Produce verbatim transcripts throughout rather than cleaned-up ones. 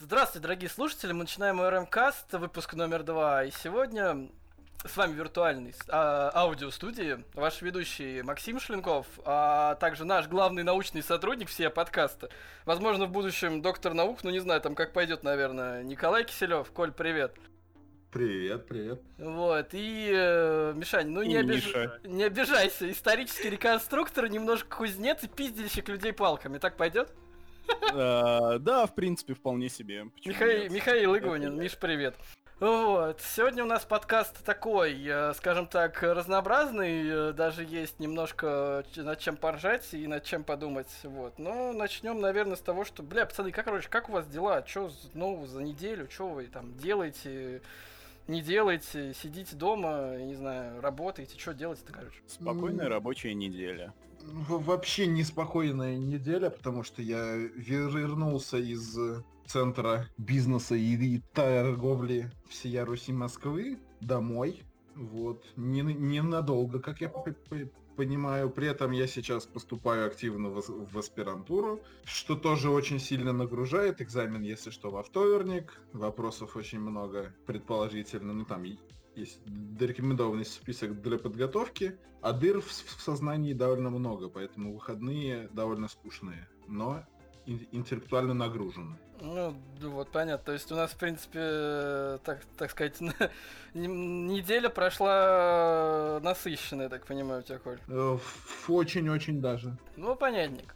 Здравствуйте, дорогие слушатели, мы начинаем РМКаст, выпуск номер два, и сегодня с вами виртуальный а, аудиостудии, ваш ведущий Максим Шленков, а также наш главный научный сотрудник всея подкаста, возможно, в будущем доктор наук, но не знаю, там как пойдет, наверное, Николай Киселев. Коль, привет. Привет, привет. Вот, и, э, Мишань, ну и не, обиж... не обижайся, исторический реконструктор, немножко кузнец и пиздильщик людей палками, так пойдет? Да, в принципе, вполне себе. Михаил Игонин, Миш, привет. Вот, сегодня у нас подкаст такой, скажем так, разнообразный, даже есть немножко над чем поржать и над чем подумать, вот. Ну, начнем, наверное, с того, что, бля, пацаны, как, короче, как у вас дела, что нового за неделю, что вы там делаете, не делаете, сидите дома, я не знаю, работаете, что делаете-то, короче? Спокойная рабочая неделя. Вообще неспокойная неделя, потому что я вернулся из центра бизнеса и торговли всея Руси Москвы домой. Вот. Ненадолго, как я понимаю. При этом я сейчас поступаю активно в аспирантуру, что тоже очень сильно нагружает. Экзамен, если что, во вторник. Вопросов очень много, предположительно. Ну, там есть рекомендованный список для подготовки, а дыр в сознании довольно много, поэтому выходные довольно скучные, но интеллектуально нагружены. Ну, вот, понятно. То есть у нас, в принципе, так, так сказать, неделя прошла насыщенная, так понимаю, у тебя, Коль? Очень-очень даже. Ну, понятник.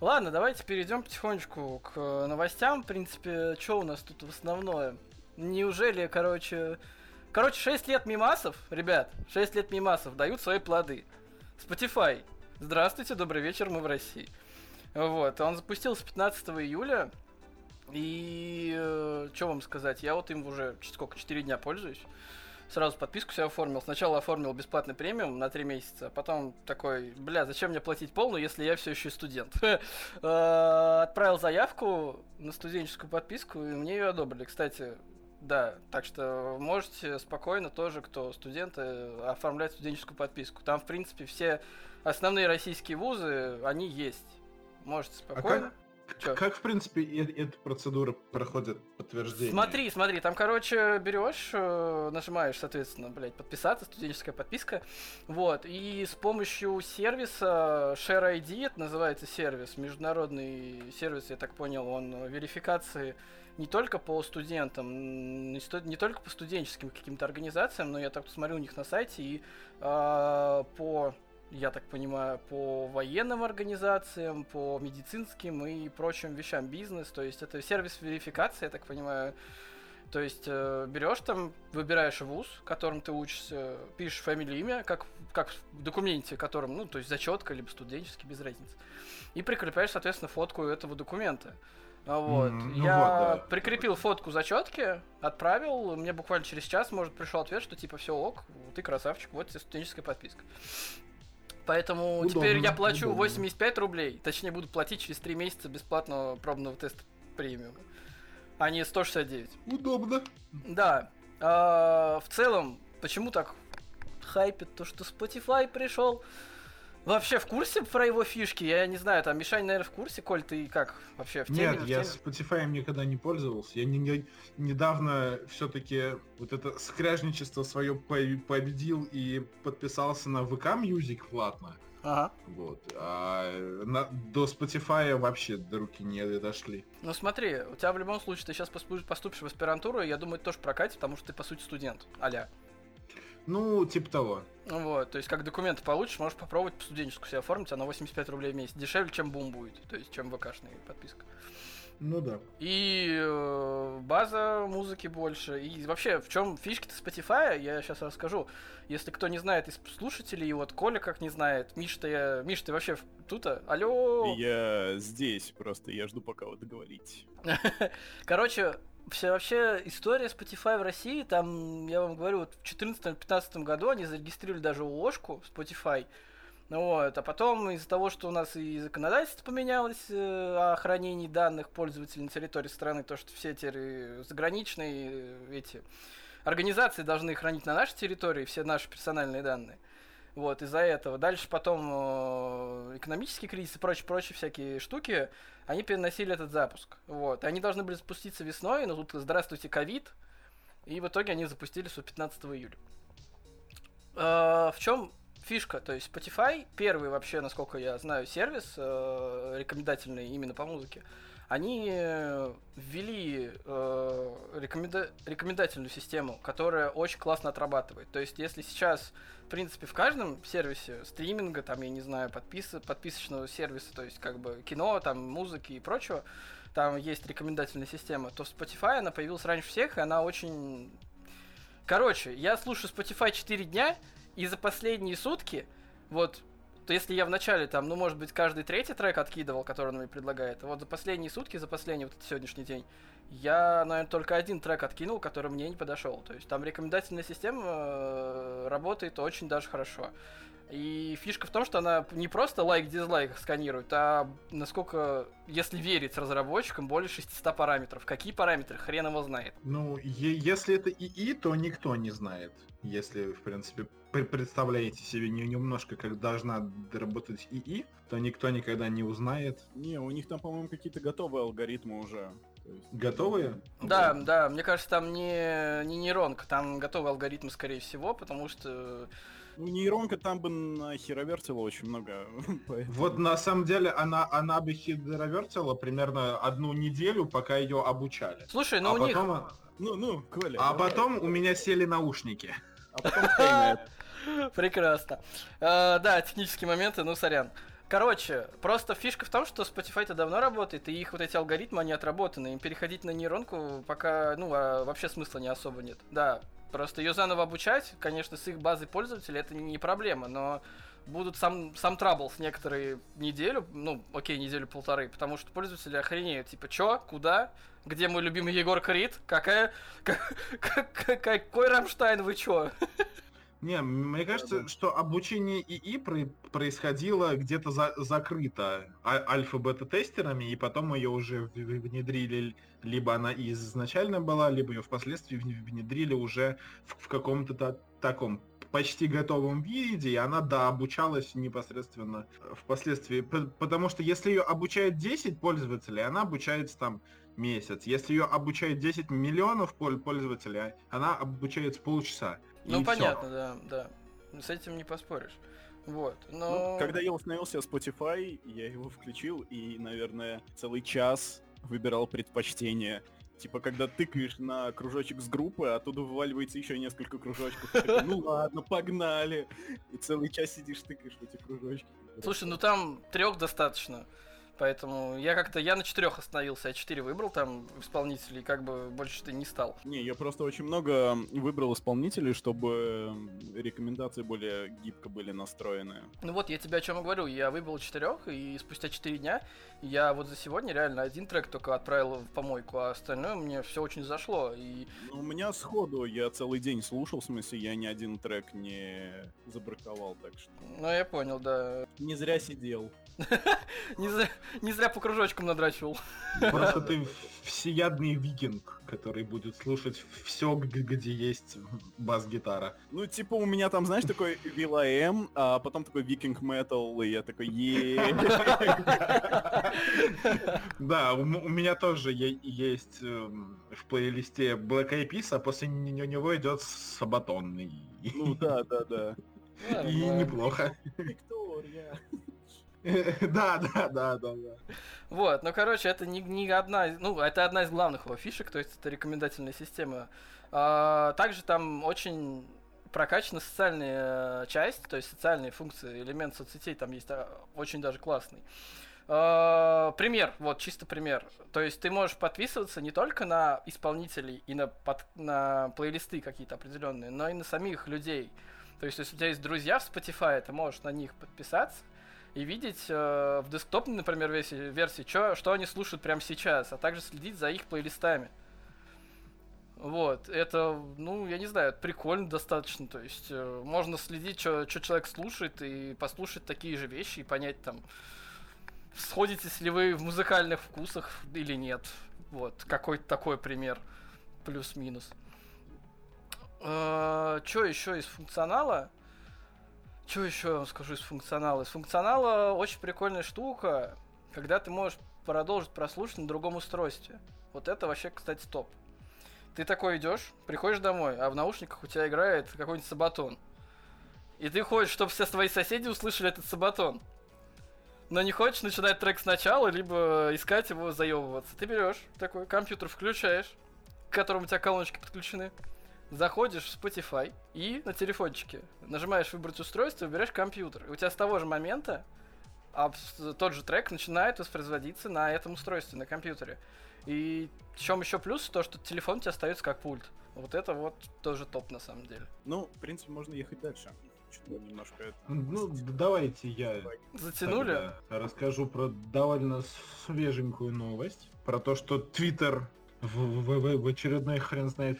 Ладно, давайте перейдем потихонечку к новостям. В принципе, что у нас тут в основное? Неужели, короче... Короче, шесть лет мимасов, ребят, шесть лет мимасов дают свои плоды. Spotify. Здравствуйте, добрый вечер, мы в России. Вот, он запустился пятнадцатого июля, и э, что вам сказать, я вот им уже сколько, четыре дня пользуюсь. Сразу подписку себе оформил. Сначала оформил бесплатный премиум на три месяца, а потом такой, бля, зачем мне платить полную, если я все еще и студент. Отправил заявку на студенческую подписку, и мне ее одобрили, кстати. Да, так что можете спокойно тоже, кто студенты, оформлять студенческую подписку. Там, в принципе, все основные российские вузы, они есть. Можете спокойно. А как, как, в принципе, э- эта процедура проходит, подтверждение? Смотри, смотри, там, короче, берешь, нажимаешь, соответственно, блядь, подписаться, студенческая подписка. Вот, и с помощью сервиса ShareID, это называется сервис, международный сервис, я так понял, он верификации... Не только по студентам, не, сто, не только по студенческим каким-то организациям, но я так посмотрю у них на сайте, и э, по, я так понимаю, по военным организациям, по медицинским и прочим вещам, бизнес, то есть это сервис верификации, я так понимаю, то есть э, берешь там, выбираешь вуз, которым ты учишься, пишешь фамилию, имя, как, как в документе, которым, ну, то есть зачетка, либо студенческий, без разницы, и прикрепляешь, соответственно, фотку этого документа. Вот. Mm, ну я вот, да. Прикрепил фотку зачетки, отправил, мне буквально через час, может, пришел ответ, что типа все ок, ты красавчик, вот тебе студенческая подписка. Поэтому удобно, теперь я плачу удобно. восемьдесят пять рублей, точнее буду платить через три месяца бесплатного пробного теста премиума, а не сто шестьдесят девять. Удобно. Да. А, в целом, почему так хайпит то, что Spotify пришел? Вообще в курсе про его фишки? Я не знаю, там Мишань, наверное, в курсе, Коль, ты как вообще в теме? Нет, в я Spotify никогда не пользовался. Я не, не, недавно все-таки вот это скряжничество свое победил и подписался на ВК Мьюзик платно. Ага. Вот. А на, до Spotify вообще до руки не дошли. Ну смотри, у тебя в любом случае, ты сейчас поступишь в аспирантуру, и я думаю, это тоже прокатит, потому что ты, по сути, студент, а-ля. Ну, типа того. Вот, то есть как документы получишь, можешь попробовать по студенческую себе оформить, она восемьдесят пять рублей в месяц. Дешевле, чем бум будет, то есть чем ВКшная подписка. Ну да. И э, база музыки больше. И вообще, в чем фишки-то Spotify, я сейчас расскажу. Если кто не знает из слушателей, и вот Коля как не знает, Миш-то я... Миш, ты вообще тут-то? Алло! Я здесь просто, я жду, пока вы договорите. Короче... Вся вообще история Spotify в России, там, я вам говорю, вот в две тысячи четырнадцатом-две тысячи пятнадцатом году они зарегистрировали даже ООшку Spotify, вот, а потом из-за того, что у нас и законодательство поменялось э, о хранении данных пользователей на территории страны, то, что все эти заграничные эти организации должны хранить на нашей территории все наши персональные данные. Вот, из-за этого. Дальше потом экономические кризисы и прочие-прочие всякие штуки, они переносили этот запуск. Вот. Они должны были запуститься весной, но тут здравствуйте, ковид. И в итоге они запустились пятнадцатого июля. Э, в чем фишка? То есть Spotify, первый вообще, насколько я знаю, сервис, э, рекомендательный именно по музыке, они ввели э, рекоменда- рекомендательную систему, которая очень классно отрабатывает. То есть, если сейчас, в принципе, в каждом сервисе стриминга, там, я не знаю, подпис- подписочного сервиса, то есть, как бы, кино, там, музыки и прочего, там есть рекомендательная система, то Spotify, она появилась раньше всех, и она очень... Короче, я слушаю Spotify четыре дня, и за последние сутки, вот... То если я в начале, там, ну, может быть, каждый третий трек откидывал, который он мне предлагает, вот за последние сутки, за последний вот сегодняшний день, я, наверное, только один трек откинул, который мне не подошел. То есть там рекомендательная система работает очень даже хорошо. И фишка в том, что она не просто лайк-дизлайк сканирует, а насколько, если верить разработчикам, более шестьсот параметров. Какие параметры? Хрен его знает. Ну, е- если это ИИ, то никто не знает. Если, в принципе, представляете себе немножко, как должна работать ИИ, то никто никогда не узнает. Не, у них там, по-моему, какие-то готовые алгоритмы уже. Готовые? Да, да, мне кажется, там не, не нейронка, там готовые алгоритмы, скорее всего, потому что... Ну, нейронка там бы нахеровертила очень много. Вот на самом деле она, она бы херовертила примерно одну неделю, пока ее обучали. Слушай, ну а у потом... них... Ну, ну, Коля, а давай. Потом у меня сели наушники. А потом прекрасно. Да, технические моменты, ну, сорян. Короче, просто фишка в том, что Spotify-то давно работает, и их вот эти алгоритмы, они отработаны. Им переходить на нейронку пока, ну, а вообще смысла не особо нет. Да, просто ее заново обучать, конечно, с их базой пользователей это не проблема, но будут сам, сам траблс некоторые неделю, ну, окей, неделю-полторы, потому что пользователи охренеют, типа, чё, куда, где мой любимый Егор Крид, какая, как, как, какой Рамштайн, вы чё? Не, мне кажется, что обучение ИИ про- происходило где-то за- закрыто а- альфа-бета-тестерами, и потом ее уже внедрили, либо она изначально была, либо ее впоследствии внедрили уже в, в каком-то та- таком почти готовом виде, и она дообучалась непосредственно впоследствии. Потому что если ее обучает десять пользователей, она обучается там месяц. Если ее обучает десять миллионов пользователей, она обучается полчаса. Ну и понятно, всё. Да, да. С этим не поспоришь. Вот, но... Ну, когда я установился Spotify, я его включил и, наверное, целый час выбирал предпочтение. Типа, когда тыкаешь на кружочек с группы, оттуда вываливается еще несколько кружочков. Ну ладно, погнали. И целый час сидишь, тыкаешь в эти кружочки. Слушай, ну там трех достаточно. Поэтому я как-то, я на четырех остановился, я четыре выбрал там исполнителей, как бы больше ты не стал. Не, я просто очень много выбрал исполнителей, чтобы рекомендации более гибко были настроены. Ну вот, я тебе о чем и говорю, я выбрал четырех, и спустя четыре дня я вот за сегодня реально один трек только отправил в помойку, а остальное мне все очень зашло. И... Ну, у меня сходу, я целый день слушал, в смысле, я ни один трек не забраковал, так что... Ну, я понял, да. Не зря сидел. Не зря... Не зря по кружочкам надрачивал. Просто ты всеядный викинг, который будет слушать все, где есть бас-гитара. Ну, типа, у меня там, знаешь, такой ви эл эм, а потом такой викинг метал, и я такой еее. Да, у меня тоже есть в плейлисте Black Eyed Peas, а после него идет Sabaton. Ну да, да, да. И неплохо. Виктория. Да, да, да, да, да. Вот, ну короче, это не, не одна из, ну, это одна из главных его фишек, то есть это рекомендательная система. А, также там очень прокачана социальная часть, то есть социальные функции, элемент соцсетей там есть очень даже классный. А, пример, вот, чисто пример. То есть ты можешь подписываться не только на исполнителей и на, под, на плейлисты какие-то определенные, но и на самих людей. То есть если у тебя есть друзья в Spotify, ты можешь на них подписаться и видеть э, в десктопной, например, версии, версии чё, что они слушают прямо сейчас, а также следить за их плейлистами. Вот, это, ну, я не знаю, прикольно достаточно, то есть э, можно следить, что человек слушает, и послушать такие же вещи, и понять там, сходитесь ли вы в музыкальных вкусах или нет. Вот, какой-то такой пример, плюс-минус. Э, чё еще из функционала? Что еще вам скажу из функционала? Из функционала очень прикольная штука, когда ты можешь продолжить прослушать на другом устройстве. Вот это вообще, кстати, топ. Ты такой идешь, приходишь домой, а в наушниках у тебя играет какой-нибудь Sabaton. И ты хочешь, чтобы все твои соседи услышали этот Sabaton. Но не хочешь начинать трек сначала, либо искать его, заебываться. Ты берешь такой, компьютер включаешь, к которому у тебя колоночки подключены. Заходишь в Spotify и на телефончике нажимаешь «Выбрать устройство», выбираешь компьютер. И у тебя с того же момента а тот же трек начинает воспроизводиться на этом устройстве, на компьютере. И в чем еще плюс, то что телефон у тебя остается как пульт. Вот это вот тоже топ на самом деле. Ну, в принципе, можно ехать дальше. Немножко это... Ну, давайте я затянули. Расскажу про довольно свеженькую новость. Про то, что Twitter в, в, в очередной хрен знает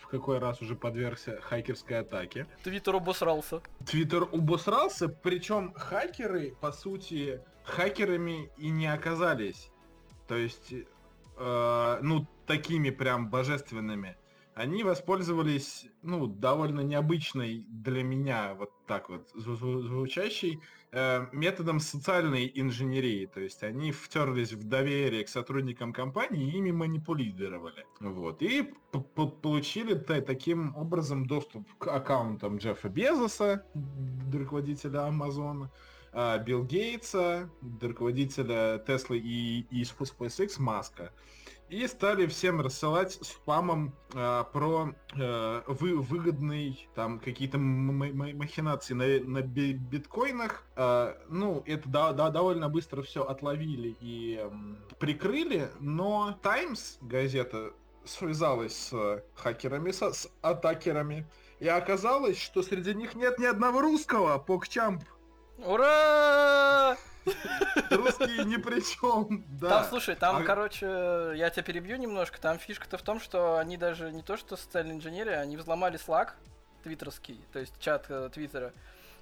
в какой раз уже подвергся хакерской атаке. Твиттер обосрался. Твиттер обосрался, причем хакеры, по сути, хакерами и не оказались. То есть, э, ну, такими прям божественными. Они воспользовались, ну, довольно необычной для меня, вот так вот, звучащей, э, методом социальной инженерии. То есть они втерлись в доверие к сотрудникам компании и ими манипулировали. Вот. И получили таким образом доступ к аккаунтам Джеффа Безоса, руководителя Амазона, э, Билл Гейтса, руководителя Теслы и, и SpaceX Маска. И стали всем рассылать спамом э, про э, вы, выгодный, там, какие-то м- м- махинации на, на би- биткоинах. Э, ну, это да, да, довольно быстро все отловили и э, прикрыли, но Times, газета, связалась с хакерами, со, с атакерами, и оказалось, что среди них нет ни одного русского, PogChamp. Ура! Русские ни при чем, да. Там, слушай, там, а... короче, я тебя перебью немножко, там фишка-то в том, что они даже не то, что социальные инженеры, они взломали Slack твиттерский, то есть чат э, Твиттера,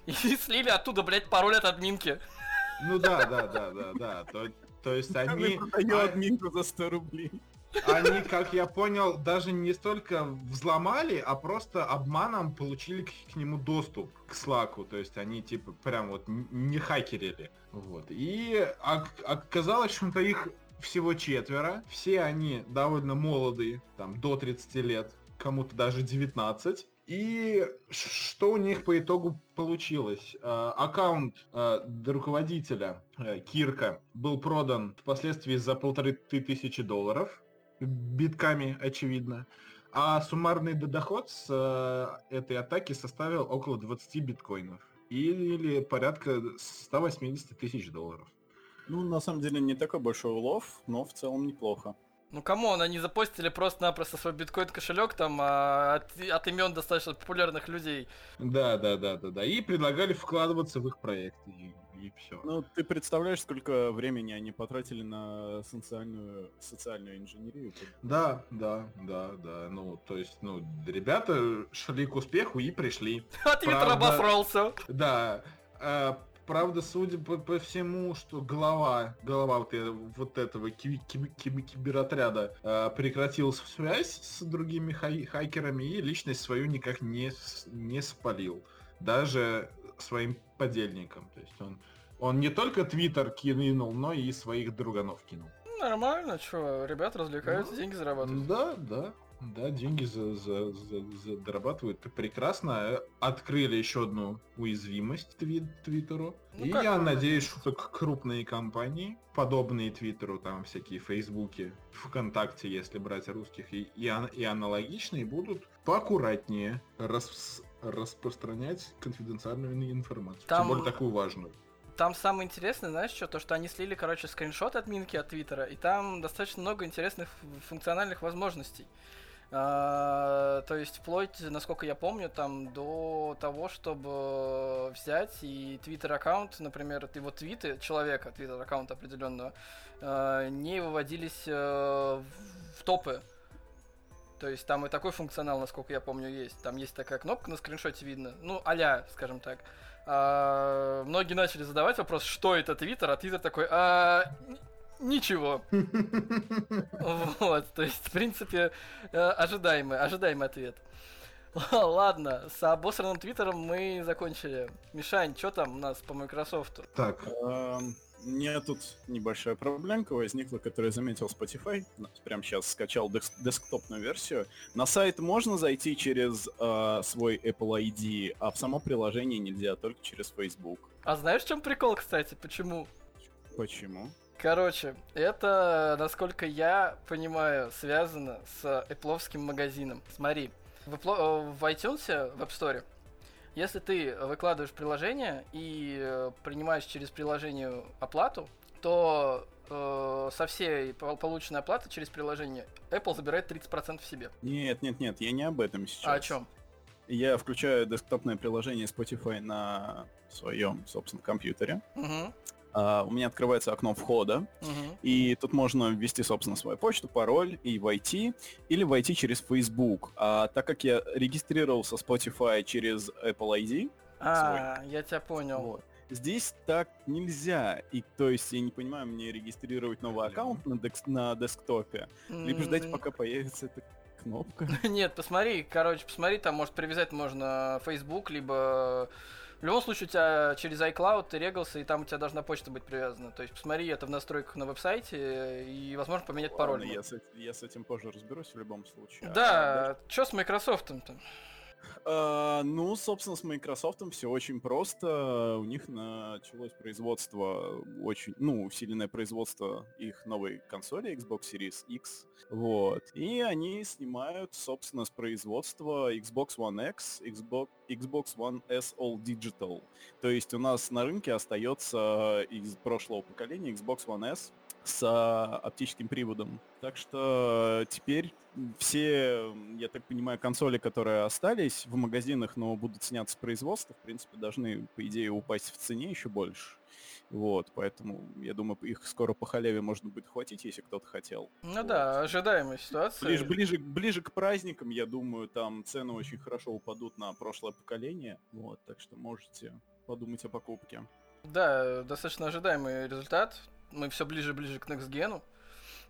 и слили оттуда, блядь, пароль от админки. Ну да, да, да, да, да, то, то есть они... Продаю админку за сто рублей. Они, как я понял, даже не столько взломали, а просто обманом получили к, к нему доступ, к Slack'у. То есть они типа прям вот не хакерили. Вот. И оказалось, что их всего четверо. Все они довольно молодые, там до тридцати лет, кому-то даже девятнадцать. И что у них по итогу получилось? Аккаунт руководителя Кирка был продан впоследствии за полторы тысячи долларов. Битками, очевидно. А суммарный доход с э, этой атаки составил около двадцати биткоинов. Или порядка ста восьмидесяти тысяч долларов. Ну, на самом деле, не такой большой улов, но в целом неплохо. Ну, камон, они запостили просто-напросто свой биткоин-кошелек там а, от, от имен достаточно популярных людей. Да, да, да, да, да. И предлагали вкладываться в их проект. И, и все. Ну, ты представляешь, сколько времени они потратили на социальную, социальную инженерию? Да, да, да, да. Ну, то есть, ну, ребята шли к успеху и пришли. А Твиттер обосрался. Да. Правда, судя по, по всему, что глава, глава вот, вот этого киб, киб, киб, киберотряда э, прекратил связь с другими хай, хакерами и личность свою никак не, не спалил. Даже своим подельникам. То есть он, он не только Твиттер кинул, но и своих друганов кинул. Нормально, что, ребята развлекаются, ну, деньги зарабатывают. Да, да. Да, деньги за, за, за, за дорабатывают прекрасно. Открыли еще одну уязвимость твит, Твиттеру. Ну, и я он, надеюсь, что крупные компании, подобные Твиттеру, там всякие Фейсбуки, ВКонтакте, если брать русских, и, и, и аналогичные, будут поаккуратнее рас, распространять конфиденциальную информацию. Там... Тем более такую важную. Там самое интересное, знаешь что, то что они слили, короче, скриншот админки от Твиттера, и там достаточно много интересных функциональных возможностей. То есть вплоть, насколько я помню, там до того, чтобы взять и твиттер-аккаунт, например, его твиты человека, твиттер-аккаунт определенного, не выводились в топы. То есть там и такой функционал, насколько я помню, есть. Там есть такая кнопка на скриншоте, видно, ну, а-ля, скажем так. А, многие начали задавать вопрос, что это Твиттер, а Твиттер такой, а, ничего. Вот, то есть, в принципе, ожидаемый, ожидаемый ответ. Ладно, с обосранным твиттером мы закончили. Мишань, что там у нас по Microsoft? Так, у меня тут небольшая проблемка возникла, которую заметил Spotify. Прямо сейчас скачал деск- десктопную версию. На сайт можно зайти через э, свой Apple ай ди, а в само приложение нельзя, только через Facebook. А знаешь, в чем прикол, кстати? Почему? Почему? Короче, это, насколько я понимаю, связано с Apple'овским магазином. Смотри, в, Apple, в iTunes, в App Store, если ты выкладываешь приложение и принимаешь через приложение оплату, то э, со всей полученной оплаты через приложение Apple забирает тридцать процентов себе. Нет, нет, нет, я не об этом сейчас. А о чем? Я включаю десктопное приложение Spotify на своем собственном компьютере. Угу. Uh, у меня открывается окно входа, uh-huh. и тут можно ввести, собственно, свою почту, пароль и войти, или войти через Facebook. А так как я регистрировался Spotify через Apple ай ди... А, свой, я тебя понял. Вот, здесь так нельзя. И, то есть, я не понимаю, мне регистрировать новый аккаунт на, дек- на десктопе, mm-hmm. либо ждать, пока появится эта кнопка. Нет, посмотри, короче, посмотри, там, может, привязать можно Facebook, либо... В любом случае, у тебя через iCloud ты регался, и там у тебя должна почта быть привязана. То есть посмотри это в настройках на веб-сайте, и, возможно, поменять Ладно, пароль. Я с, я с этим позже разберусь в любом случае. Да, а, даже... что с Microsoft-то? А, ну, собственно, с Microsoft все очень просто. У них началось производство, очень, ну, усиленное производство их новой консоли Xbox Series X. Вот. И они снимают, собственно, с производства Xbox One X, Xbox, Xbox One S All Digital. То есть у нас на рынке остается из прошлого поколения Xbox One S с оптическим приводом. Так что теперь все, я так понимаю, консоли, которые остались в магазинах, но будут сняться с производства, в принципе, должны, по идее, упасть в цене еще больше. Вот, поэтому, я думаю, их скоро по халяве можно будет хватить, если кто-то хотел. Ну вот. Да, ожидаемая ситуация. Ближе, ближе, ближе к праздникам, я думаю, там цены очень хорошо упадут на прошлое поколение. Вот, так что можете подумать о покупке. Да, достаточно ожидаемый результат. Мы все ближе-ближе к Next Gen.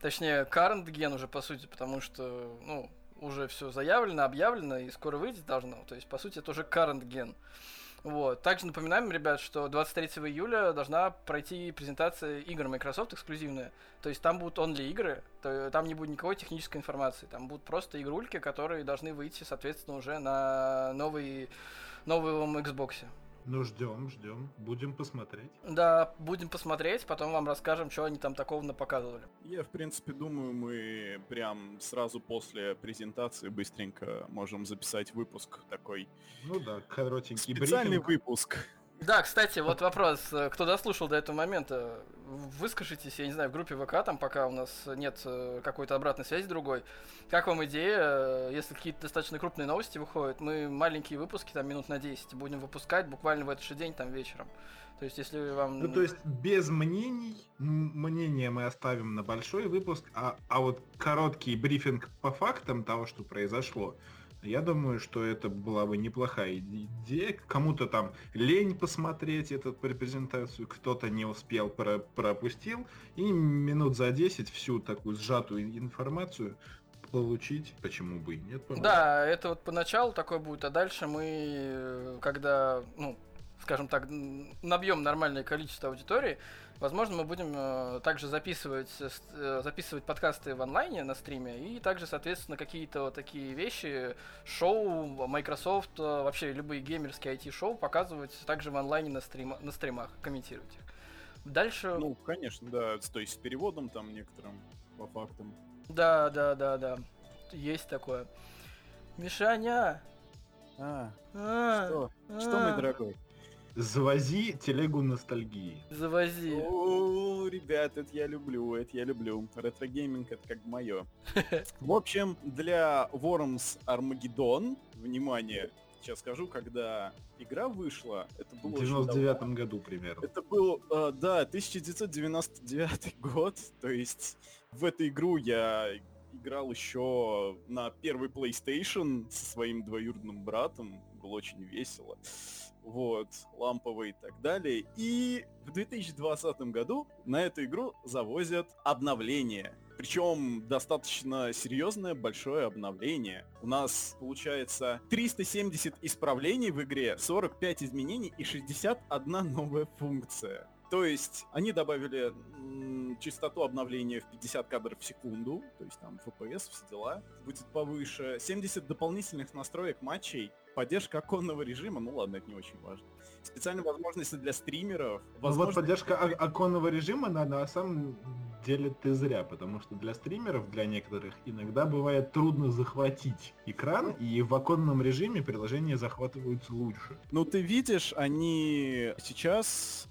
Точнее, Current Gen уже, по сути, потому что, ну, уже все заявлено, объявлено и скоро выйдет должно. То есть, по сути, это уже Current Gen. Вот. Также напоминаем, ребят, что двадцать третьего июля должна пройти презентация игр Microsoft эксклюзивная. То есть, там будут only игры, то, там не будет никакой технической информации. Там будут просто игрульки, которые должны выйти, соответственно, уже на новый, новом Xbox. Ну, ждем, ждем. Будем посмотреть. Да, будем посмотреть, потом вам расскажем, что они там такого напоказывали. Я, в принципе, думаю, мы прям сразу после презентации быстренько можем записать выпуск такой. Ну да, коротенький специальный брифинг. Выпуск. Да, кстати, вот вопрос, кто дослушал до этого момента, выскажитесь, я не знаю, в группе ВК, там пока у нас нет какой-то обратной связи другой. Как вам идея, если какие-то достаточно крупные новости выходят, мы маленькие выпуски, там минут на десять, будем выпускать буквально в этот же день, там вечером. То есть, если вам... Ну, то есть, без мнений, мнение мы оставим на большой выпуск, а, а вот короткий брифинг по фактам того, что произошло, я думаю, что это была бы неплохая идея. Кому-то там лень посмотреть эту презентацию, кто-то не успел, про- пропустил. И минут за десять всю такую сжатую информацию получить. Почему бы и нет? По-моему. Да, это вот поначалу такое будет. А дальше мы, когда, ну, скажем так, набьем нормальное количество аудитории, возможно, мы будем также записывать, записывать подкасты в онлайне на стриме и также, соответственно, какие-то вот такие вещи, шоу, Microsoft, вообще любые геймерские ай ти-шоу показывать также в онлайне на, стрим, на стримах, комментировать их. Дальше... Ну, конечно, да, то есть с переводом там некоторым, по фактам. Да, да, да, да, есть такое. Мишаня! А, а что? А, что, мой дорогой? Завози телегу ностальгии. Завози. О, ребят, это я люблю, это я люблю. Ретро-гейминг — это как мое. В общем, для Worms Armageddon, внимание, сейчас скажу, когда игра вышла, это было в девяносто девятом году примерно. Это был, да, тысяча девятьсот девяносто девятый год, то есть в эту игру я играл еще на первый PlayStation со своим двоюродным братом, было очень весело. Вот, ламповые и так далее. И в две тысячи двадцатом году на эту игру завозят обновление. Причем достаточно серьезное большое обновление. У нас получается триста семьдесят исправлений в игре, сорок пять изменений и шестьдесят одна новая функция. То есть они добавили м, частоту обновления в пятьдесят кадров в секунду, то есть там эф пи эс, все дела, будет повыше, семьдесят дополнительных настроек матчей, поддержка оконного режима, ну ладно, это не очень важно, специальные возможности для стримеров. Возможно... Ну вот поддержка оконного режима, на, на самом деле ты зря, потому что для стримеров, для некоторых, иногда бывает трудно захватить экран, и в оконном режиме приложения захватываются лучше. Ну ты видишь, они сейчас...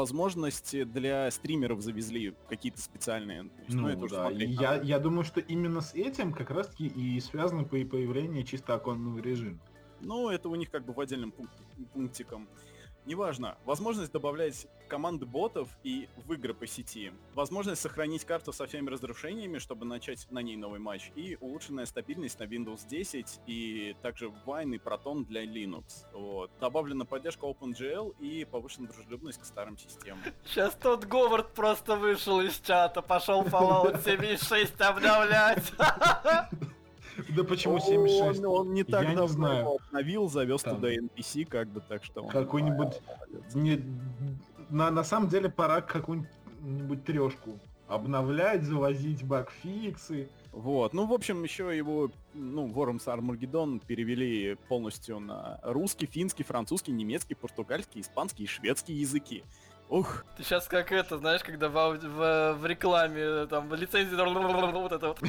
возможности для стримеров завезли какие-то специальные. То есть, ну, ну, это да. я, я думаю, что именно с этим как раз-таки и связано появление чисто оконного режима. Ну, это у них как бы в отдельном пунк- пунктиком. Неважно. Возможность добавлять команды ботов и в игры по сети. Возможность сохранить карту со всеми разрушениями, чтобы начать на ней новый матч. И улучшенная стабильность на Windows десять и также Wine и Proton для Linux. Вот. Добавлена поддержка OpenGL и повышенная дружелюбность к старым системам. Сейчас тот Говард просто вышел из чата, пошел Fallout семьдесят шесть обновлять. Да почему семьдесят шесть? Он, он не так я давно не знаю. Его обновил, завез там туда эн пи си, как бы, так что... Он какой-нибудь... Не... На, на самом деле пора какую-нибудь трешку обновлять, завозить багфиксы. Вот. Ну, в общем, еще его, ну, Worms Armageddon перевели полностью на русский, финский, французский, немецкий, португальский, испанский и шведский языки. Ух. Ты сейчас как это, знаешь, когда в, в, в рекламе, там, лицензия, вот это вот.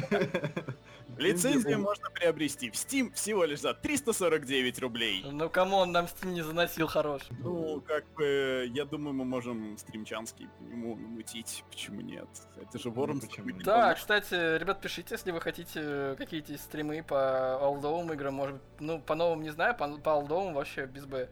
Лицензию можно приобрести в Steam всего лишь за триста сорок девять рублей. Ну, камон, нам Steam не заносил хорош. Ну, как бы, я думаю, мы можем стримчанский по нему мутить, почему нет? Это же Worms. Почему? Да, кстати, ребят, пишите, если вы хотите какие-то стримы по олдовым играм, может быть, ну, по новым не знаю, по, по олдовым вообще без Б.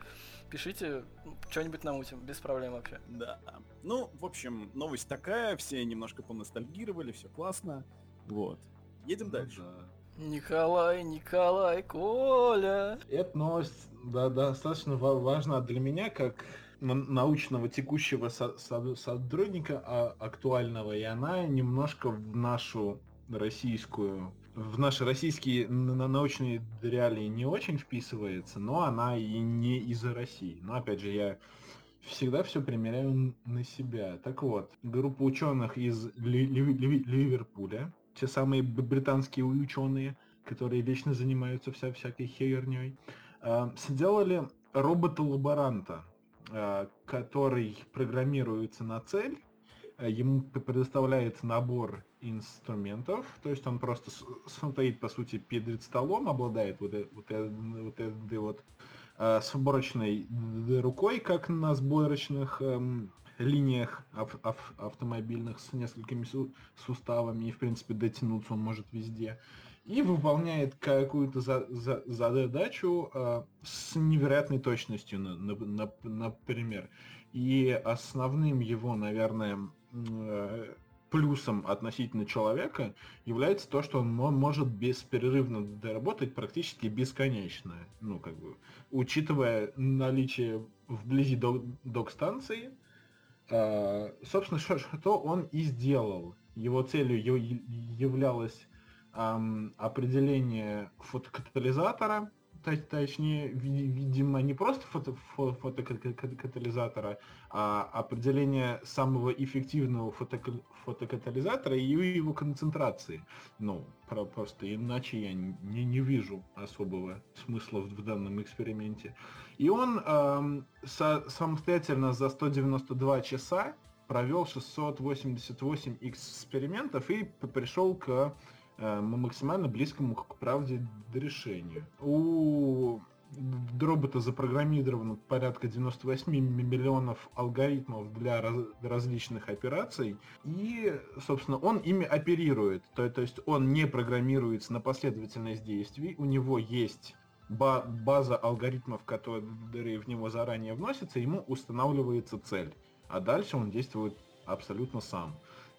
Пишите, что-нибудь намутим, без проблем вообще. Да. Ну, в общем, новость такая, все немножко поностальгировали, все классно. Вот. Едем ну, дальше. Да. Николай, Николай, Коля. Эта новость да, достаточно важна для меня, как научного текущего со- со- сотрудника а- актуального, и она немножко в нашу российскую... в наши российские научные реалии не очень вписывается, но она и не из-за России. Но опять же, я всегда все примеряю на себя. Так вот, группа ученых из Ливерпуля, те самые британские ученые, которые вечно занимаются вся всякой херней, сделали робота-лаборанта, который программируется на цель. Ему предоставляется набор инструментов, то есть он просто стоит, по сути, перед столом, обладает вот этой вот, вот, вот, вот а, сборочной рукой, как на сборочных эм, линиях ав- ав- автомобильных с несколькими су- суставами, и, в принципе, дотянуться он может везде, и выполняет какую-то за- за- задачу э, с невероятной точностью, на- на- на- например. И основным его, наверное, плюсом относительно человека является то, что он может бесперерывно доработать практически бесконечно. Ну, как бы, учитывая наличие вблизи док-станции, собственно, что он и сделал. Его целью являлось определение фотокатализатора, точнее, видимо, не просто фото- фотокатализатора, а определение самого эффективного фото- фотокатализатора и его концентрации. Ну, просто иначе я не, не вижу особого смысла в данном эксперименте. И он эм, со- самостоятельно за сто девяносто два часа провел шестьсот восемьдесят восемь экспериментов и пришел к... максимально близкому к правде решению. У робота запрограммировано порядка девяносто восемь миллионов алгоритмов для раз- различных операций, и, собственно, он ими оперирует, то-, то есть он не программируется на последовательность действий, у него есть ба- база алгоритмов, которые в него заранее вносятся, ему устанавливается цель, а дальше он действует абсолютно сам.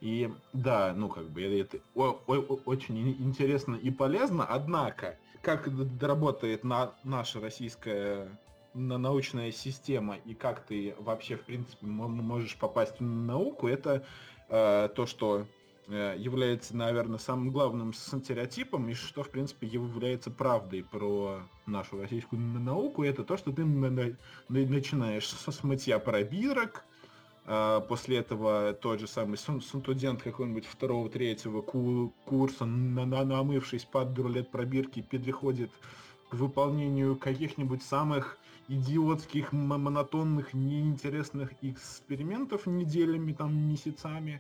И да, ну как бы это очень интересно и полезно, однако, как работает на наша российская научная система и как ты вообще в принципе можешь попасть в науку, это э, то, что является, наверное, самым главным стереотипом, и что, в принципе, является правдой про нашу российскую науку, это то, что ты начинаешь с мытья пробирок, после этого тот же самый студент какого-нибудь второго-третьего курса, намывшись под рулет пробирки, переходит к выполнению каких-нибудь самых идиотских, монотонных, неинтересных экспериментов неделями, там, месяцами.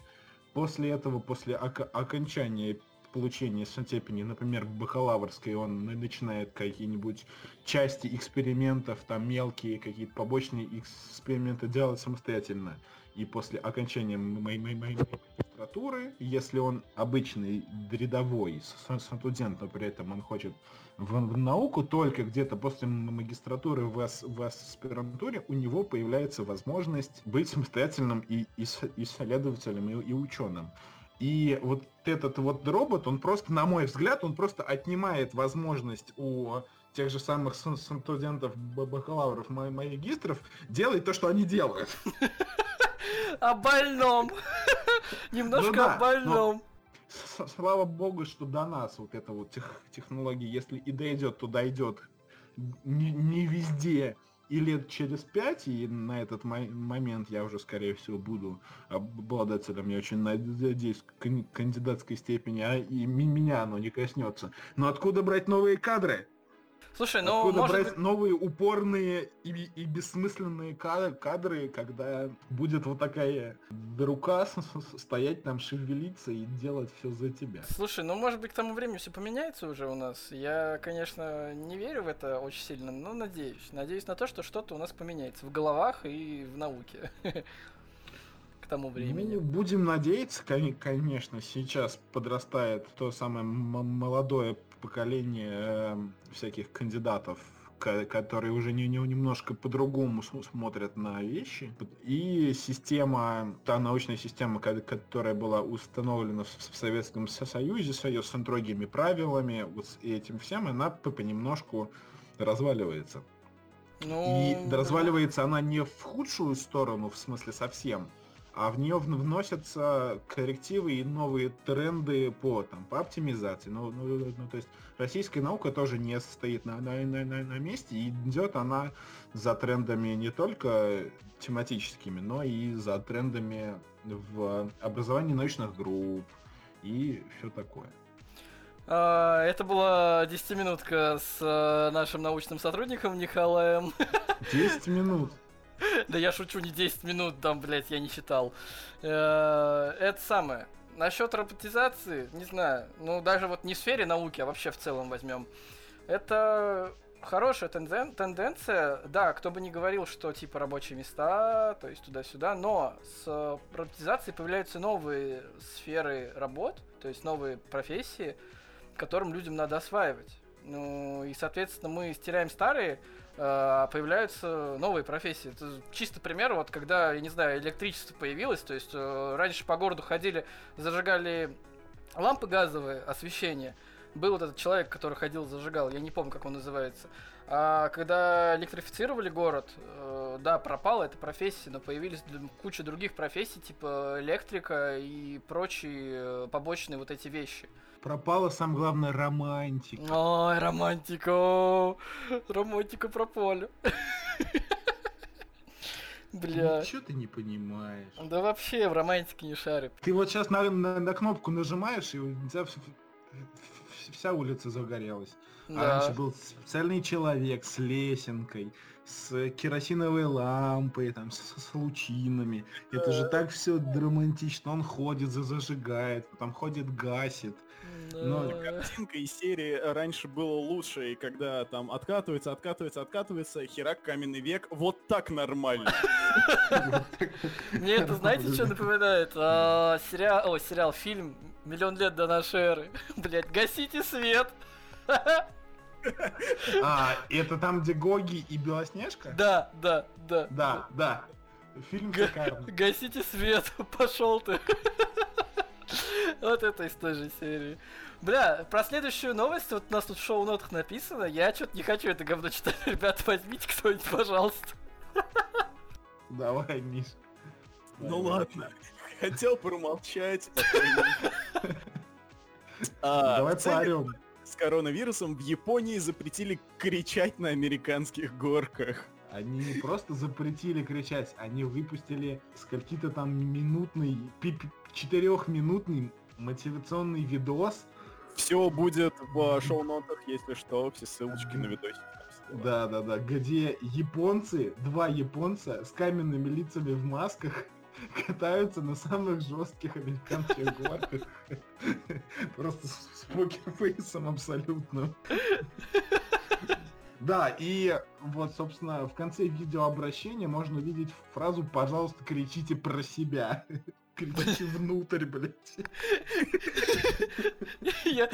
После этого, после ок- окончания получения степени, например, бакалаврской, он начинает какие-нибудь части экспериментов, там мелкие какие-то побочные эксперименты делать самостоятельно. И после окончания моей магистратуры, если он обычный рядовой студент, но при этом он хочет в науку, только где-то после магистратуры в, в аспирантуре у него появляется возможность быть самостоятельным и, и исследователем, и, и ученым. И вот этот вот робот, он просто, на мой взгляд, он просто отнимает возможность у тех же самых студентов, бакалавров, магистров делать то, что они делают. О больном. Немножко о больном. Слава богу, что до нас вот эта вот технология, если и дойдет, то дойдет не везде. И лет через пять, и на этот момент я уже, скорее всего, буду обладателем, я очень надеюсь, кандидатской степени, а и меня оно не коснется. Но откуда брать новые кадры? Слушай, ну, откуда может... брать новые упорные и, и бессмысленные кадры, когда будет вот такая рука стоять там, шевелиться и делать все за тебя? Слушай, ну, может быть, к тому времени все поменяется уже у нас. Я, конечно, не верю в это очень сильно, но надеюсь. Надеюсь на то, что что-то у нас поменяется в головах и в науке. Тому времени. Ну, будем надеяться, конечно, сейчас подрастает то самое молодое поколение всяких кандидатов, которые уже немножко по-другому смотрят на вещи. И система, та научная система, которая была установлена в Советском Союзе с ее строгими правилами, вот с этим всем, она понемножку разваливается. Ну... И разваливается она не в худшую сторону, в смысле совсем, а в нее вносятся коррективы и новые тренды по, там, по оптимизации. Ну, ну, ну, то есть российская наука тоже не стоит на, на, на, на месте, и идет она за трендами не только тематическими, но и за трендами в образовании научных групп и все такое. Это была десятиминутка с нашим научным сотрудником Николаем. десять минут. Да я шучу, не десять минут, там, блядь, я не считал. Это самое. Насчет роботизации, не знаю. Ну, даже вот не в сфере науки, а вообще в целом возьмем. Это хорошая тенден- тенденция. Да, кто бы ни говорил, что типа рабочие места, то есть туда-сюда. Но с роботизацией появляются новые сферы работ, то есть новые профессии, которым людям надо осваивать. Ну, и, соответственно, мы стираем старые, появляются новые профессии. Это чисто пример, вот когда, я не знаю, электричество появилось, то есть раньше по городу ходили, зажигали лампы газовые, освещение. Был вот этот человек, который ходил, зажигал, я не помню, как он называется. А когда электрифицировали город, да, пропала эта профессия, но появились куча других профессий, типа электрика и прочие побочные вот эти вещи. Пропала, самое главное, романтика. Ой, романтика. Романтика пропала. Бля. Ничего ты не понимаешь. Да вообще в романтике не шарю. Ты вот сейчас на, на, на кнопку нажимаешь, и у тебя вся улица загорелась. Да. А раньше был цельный человек с лесенкой, с керосиновой лампой, там, с, с лучинами. Да. Это же так все романтично. Он ходит, зажигает, потом ходит, гасит. Да. Но картинка из серии раньше была лучшей, когда там откатывается, откатывается, откатывается, херак, каменный век. Вот так нормально. Мне это, знаете, что напоминает? Сериал, о, сериал, фильм «Миллион лет до нашей эры». Блять, гасите свет! А, это там, где Гоги и Белоснежка? Да, да, да. Да, да. Фильм шикарный. Гасите свет, пошел ты. Вот это из той же серии. Бля, про следующую новость, вот у нас тут в шоу-нотах написано, я что-то не хочу это говно читать, ребят, возьмите кто-нибудь, пожалуйста. Давай, Миш. Ну ладно. хотел промолчать. Давай поорем. С коронавирусом в Японии запретили кричать на американских горках. Они не просто запретили кричать, они выпустили скольки-то там минутный, четырехминутный мотивационный видос. Все будет в шоу-нотах, если что, все ссылочки на видосики. Да-да-да, где японцы, два японца с каменными лицами в масках катаются на самых жестких американских горках. Просто с покерфейсом абсолютно. Да, и вот, собственно, в конце видеообращения можно увидеть фразу «Пожалуйста, кричите про себя». Кричите внутрь, блядь. Я...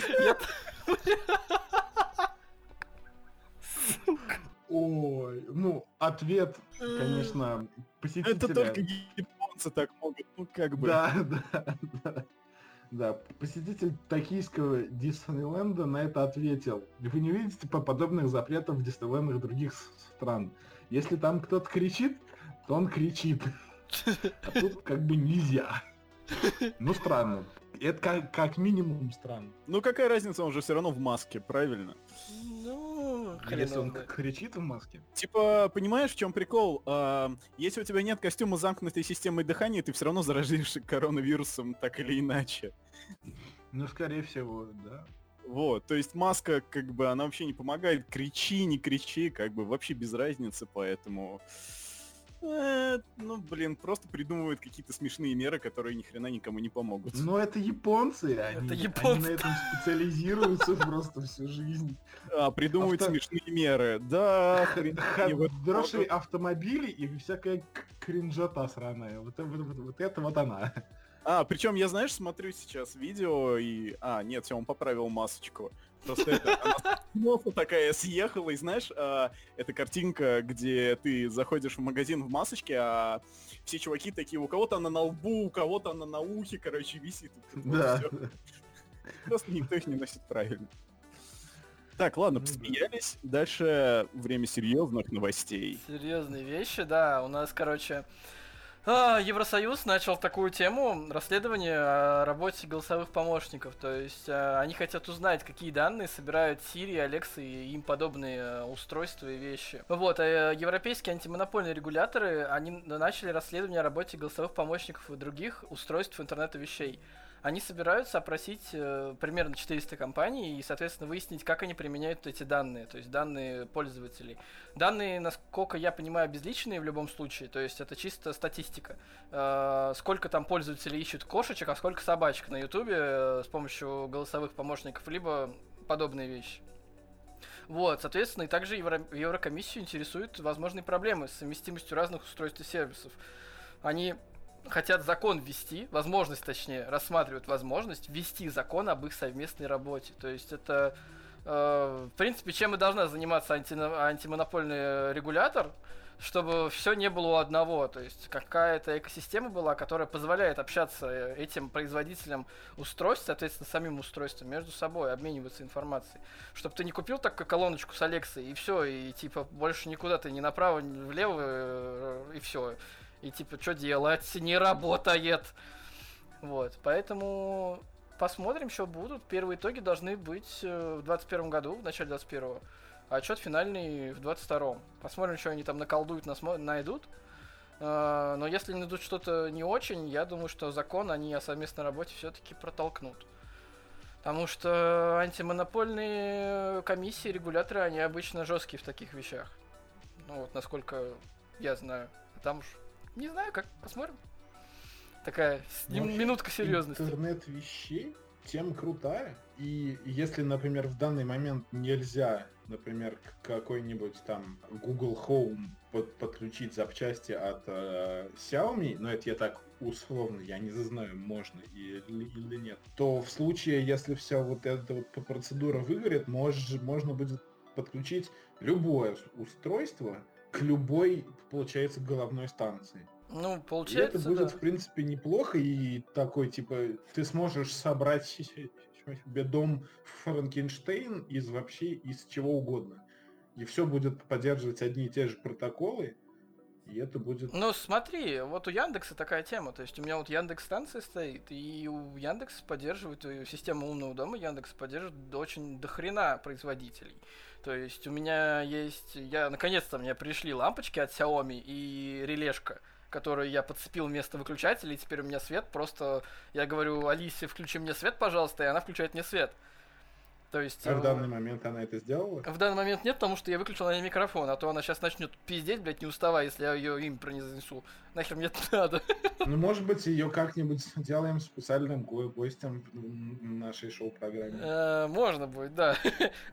Ой, ну, ответ, конечно, посетителя... Это только японцы так могут, ну как бы. Да, да, да. Да, посетитель токийского Диснейленда на это ответил. Вы не видите подобных запретов в Диснейлендах других стран. Если там кто-то кричит, то он кричит. А тут как бы нельзя. Ну, странно. Это как, как минимум странно. Ну, какая разница, он же все равно в маске, правильно? Ну, хреново. Если он кричит в маске. Типа, понимаешь, в чем прикол? А, если у тебя нет костюма замкнутой системой дыхания, ты все равно заразишься коронавирусом так или иначе. Ну, скорее всего, да. Вот, то есть маска, как бы, она вообще не помогает. Кричи, не кричи, как бы, вообще без разницы, поэтому... Ну, блин, просто придумывают какие-то смешные меры, которые ни хрена никому не помогут. Но это японцы, они, это японцы. Они на этом специализируются просто всю жизнь. А, придумывают Авто... смешные меры, да. Хорошие автомобили и всякая кринжота сраная. Вот, вот, вот, вот это вот она. А, причем я, знаешь, смотрю сейчас видео и... А, нет, все, он поправил масочку. Просто это, она такая съехала, и знаешь, э, эта картинка, где ты заходишь в магазин в масочке, а все чуваки такие, у кого-то она на лбу, у кого-то она на ухе, короче, висит. Да. Просто никто их не носит правильно. Так, ладно, посмеялись. Дальше время серьезных новостей. Серьезные вещи, да. У нас, короче... Евросоюз начал такую тему расследования о работе голосовых помощников. То есть они хотят узнать, какие данные собирают Siri, Alexa и им подобные устройства и вещи. Вот, а европейские антимонопольные регуляторы, они начали расследование о работе голосовых помощников и других устройств интернета вещей. Они собираются опросить э, примерно четыреста компаний и, соответственно, выяснить, как они применяют эти данные, то есть данные пользователей. Данные, насколько я понимаю, безличные в любом случае, то есть это чисто статистика. Э, сколько там пользователей ищут кошечек, а сколько собачек на Ютубе э, с помощью голосовых помощников, либо подобные вещи. Вот, соответственно, и также Евро- Еврокомиссию интересуют возможные проблемы с совместимостью разных устройств и сервисов. Они... хотят закон ввести, возможность, точнее, рассматривают возможность ввести закон об их совместной работе. То есть это, э, в принципе, чем и должна заниматься анти, антимонопольный регулятор, чтобы все не было у одного. То есть какая-то экосистема была, которая позволяет общаться этим производителям устройств, соответственно, самим устройством между собой, обмениваться информацией. Чтобы ты не купил такую колоночку с Алексой, и все, и типа больше никуда ты ни направо, ни влево, и все. И типа, что делать? Не работает. Вот, поэтому посмотрим, что будут. Первые итоги должны быть в двадцать первом году, в начале двадцать первого. А отчет финальный в двадцать втором. Посмотрим, что они там наколдуют, насмо... найдут. Но если найдут что-то не очень, я думаю, что закон они о совместной работе все-таки протолкнут. Потому что антимонопольные комиссии, регуляторы, они обычно жесткие в таких вещах. Ну вот, насколько я знаю. Там уж... Не знаю, как, посмотрим. Такая ну, минутка серьезности. Интернет вещей, тема крутая. И если, например, в данный момент нельзя, например, какой-нибудь там Google Home под, подключить запчасти от э, Xiaomi, но это я так условно, я не знаю, можно или, или нет, то в случае, если вся вот эта вот процедура выгорит, мож, можно будет подключить любое устройство к любой, получается, головной станции. Ну, получается, и это будет, да. В принципе, неплохо, и такой, типа, ты сможешь собрать себе дом Франкенштейн из вообще из чего угодно. И все будет поддерживать одни и те же протоколы, И это будет... Ну, смотри, вот у Яндекса такая тема. То есть у меня вот Яндекс-станция стоит, и у Яндекс поддерживает и систему умного дома, Яндекс поддерживает очень дохрена производителей. То есть у меня есть... я наконец-то мне пришли лампочки от Xiaomi и релешка, которую я подцепил вместо выключателя, и теперь у меня свет просто... Я говорю: Алисе, включи мне свет, пожалуйста, и она включает мне свет. То есть, а в данный момент она это сделала? В данный момент нет, потому что я выключил на ней микрофон, а то она сейчас начнет пиздеть, блядь, не уставая, если я ее имя произнесу. Нахер мне это надо? Ну, может быть, ее как-нибудь сделаем специальным гостем нашей шоу-программе. Можно будет, да.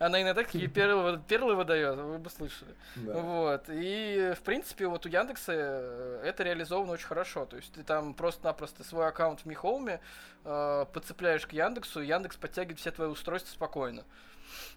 Она иногда такие перлы выдает, вы бы слышали. Вот. И, в принципе, вот у Яндекса это реализовано очень хорошо. То есть ты там просто-напросто свой аккаунт в Михоуме подцепляешь к Яндексу, Яндекс подтягивает все твои устройства спокойно.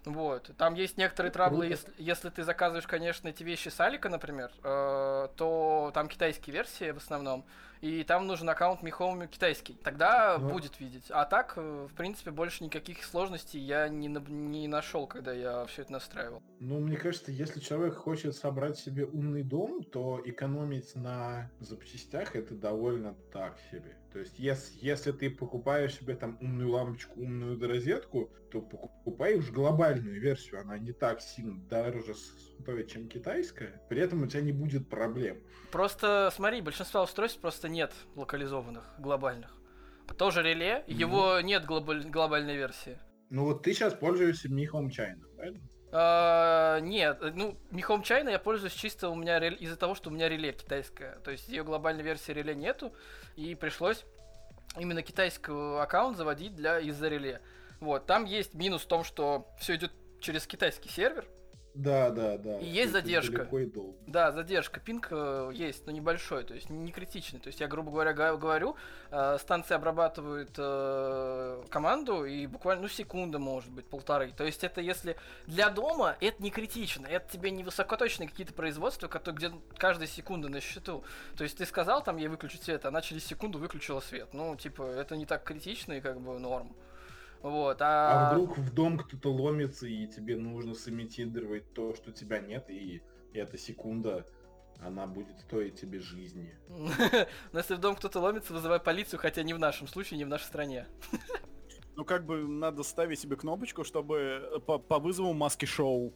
Вот. Там есть некоторые траблы, если, если ты заказываешь, конечно, эти вещи с Алика, например, э, то там китайские версии в основном, и там нужен аккаунт Михоуми китайский. Тогда ну. будет видеть. А так, в принципе, больше никаких сложностей я не, не нашел, когда я все это настраивал. Ну, мне кажется, если человек хочет собрать себе умный дом, то экономить на запчастях это довольно так себе. То есть, если, если ты покупаешь себе там умную лампочку, умную розетку, то покупай уж глобальную версию, она не так сильно дороже стоит, чем китайская, при этом у тебя не будет проблем. Просто, смотри, большинство устройств просто нет локализованных, глобальных. Тоже реле, mm-hmm. его нет глоб- глобальной версии. Ну вот ты сейчас пользуешься Mi Home China, правильно? Uh, нет, ну, Mi Home China я пользуюсь чисто у меня реле, из-за того, что у меня реле китайское. То есть ее глобальной версии реле нету, и пришлось именно китайский аккаунт заводить для, из-за реле. Вот, там есть минус в том, что все идет через китайский сервер. Да, да, да. И есть задержка. Да, задержка. Пинг есть, но небольшой, то есть не критичный. То есть я, грубо говоря, говорю, станция обрабатывает команду и буквально, ну, секунда, может быть, полторы. То есть это если для дома, это не критично. Это тебе не высокоточные какие-то производства, которые, где каждая секунда на счету. То есть ты сказал там ей выключить свет, она через секунду выключила свет. Ну, типа, это не так критично и как бы норм. Вот, а... а вдруг в дом кто-то ломится, и тебе нужно сымитировать то, что тебя нет, и эта секунда, она будет стоить тебе жизни. Но если в дом кто-то ломится, вызывай полицию, хотя не в нашем случае, не в нашей стране. Ну как бы надо ставить себе кнопочку, чтобы по, по вызову маски-шоу.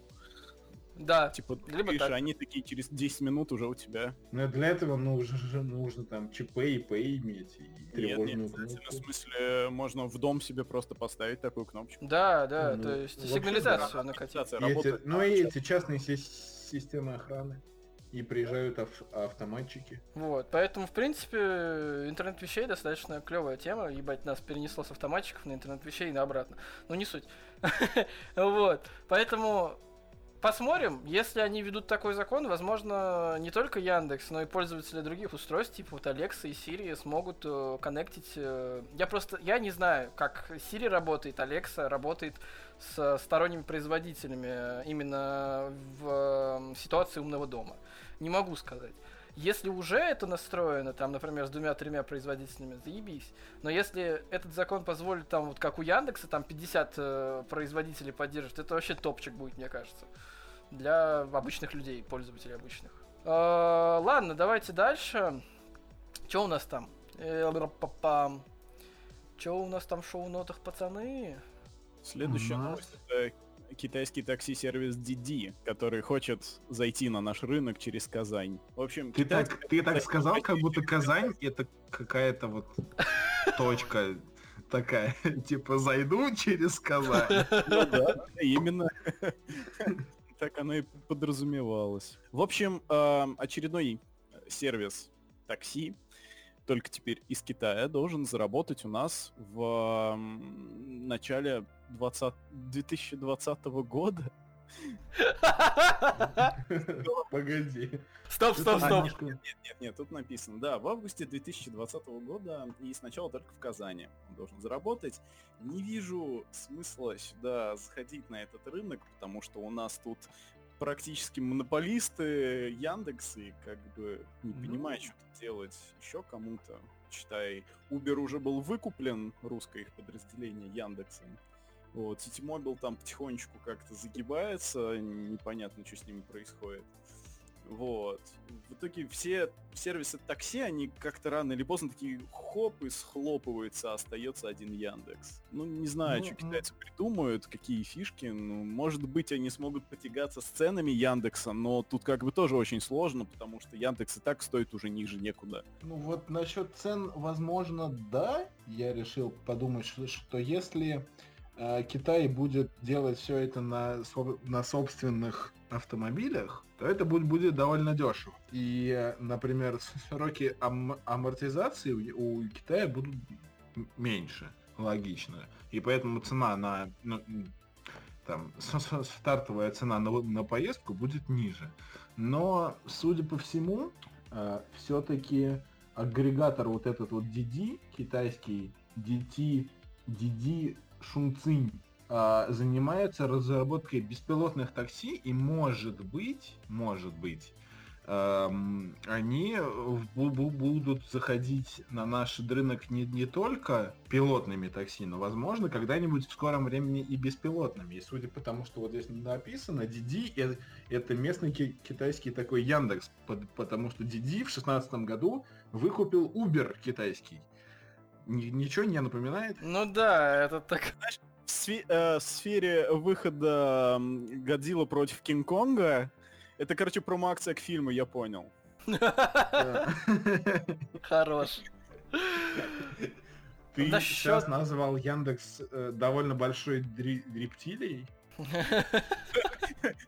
Да. Типа, либо видишь, так. Они такие через десять минут уже у тебя. Но для этого нужно, нужно там ЧП и П иметь. И тревожную нет, нет, кнопку. В смысле, можно в дом себе просто поставить такую кнопочку. Да, да, ну, то есть сигнализацию накатить. Ну и эти частные системы охраны. И приезжают ав- автоматчики. Вот, поэтому, в принципе, интернет вещей достаточно клевая тема. Ебать, нас перенесло с автоматчиков на интернет вещей и на обратно. Ну не суть. Вот, поэтому... Посмотрим, если они ведут такой закон, возможно, не только Яндекс, но и пользователи других устройств, типа вот Alexa и Siri, смогут э, коннектить. Э, я просто, я не знаю, как Siri работает, Alexa работает с сторонними производителями именно в э, ситуации умного дома. Не могу сказать. Если уже это настроено, там, например, с двумя-тремя производителями, заебись. Но если этот закон позволит, там, вот как у Яндекса, там пятьдесят э, производителей поддерживают, это вообще топчик будет, мне кажется. Для обычных людей, пользователей обычных. Э-э, ладно, давайте дальше. Чё у нас там? Э-э-э-пам. Чё у нас там в шоу-нотах, пацаны? Следующая mm-hmm. новость — это китайский такси-сервис DiDi, который хочет зайти на наш рынок через Казань. В общем, ты китайский... так, ты так сказал, как будто Казань это какая-то вот точка такая, типа зайду через Казань. Ну да, именно. Так оно и подразумевалось. В общем, очередной сервис такси, только теперь из Китая, должен заработать у нас в начале двадцатого, две тысячи двадцатого года. Погоди. Стоп, стоп, стоп. Нет, нет, нет, тут написано. Да, в августе две тысячи двадцатого года и сначала только в Казани он должен заработать. Не вижу смысла сюда заходить на этот рынок, потому что у нас тут практически монополисты Яндекс, и как бы не понимаю, mm-hmm. что тут делать еще кому-то. Читай, Uber уже был выкуплен, русское их подразделение, Яндексом. Вот, Ситимобил там потихонечку как-то загибается, непонятно, что с ними происходит. Вот. В итоге все сервисы такси, они как-то рано или поздно такие хоп и схлопываются, а остается один Яндекс. Ну, не знаю, ну, что китайцы ну... придумают, какие фишки. Ну, может быть, они смогут потягаться с ценами Яндекса, но тут как бы тоже очень сложно, потому что Яндекс и так стоит уже ниже некуда. Ну вот насчет цен, возможно, да. Я решил подумать, что, что если... Китай будет делать все это на, на собственных автомобилях, то это будет, будет довольно дешево. И, например, сроки ам- амортизации у, у Китая будут меньше, логично. И поэтому цена на... Ну, там, стартовая цена на, на поездку будет ниже. Но, судя по всему, э, все-таки агрегатор вот этот вот DiDi, китайский DiDi, DiDi Шунцинь э, занимается разработкой беспилотных такси, и может быть, может быть, эм, они в, будут заходить на наш рынок не, не только пилотными такси, но, возможно, когда-нибудь в скором времени и беспилотными. И судя по тому, что вот здесь написано, DiDi это, это местный ки- китайский такой Яндекс, под, потому что DiDi в шестнадцатом году выкупил Uber китайский. Ничего не напоминает? Ну да, это так... Знаешь, в, сфе- э, в сфере выхода «Годзилла против Кинг-Конга» это, короче, промо-акция к фильму, я понял. Хорош. Ты сейчас назвал Яндекс довольно большой рептилией?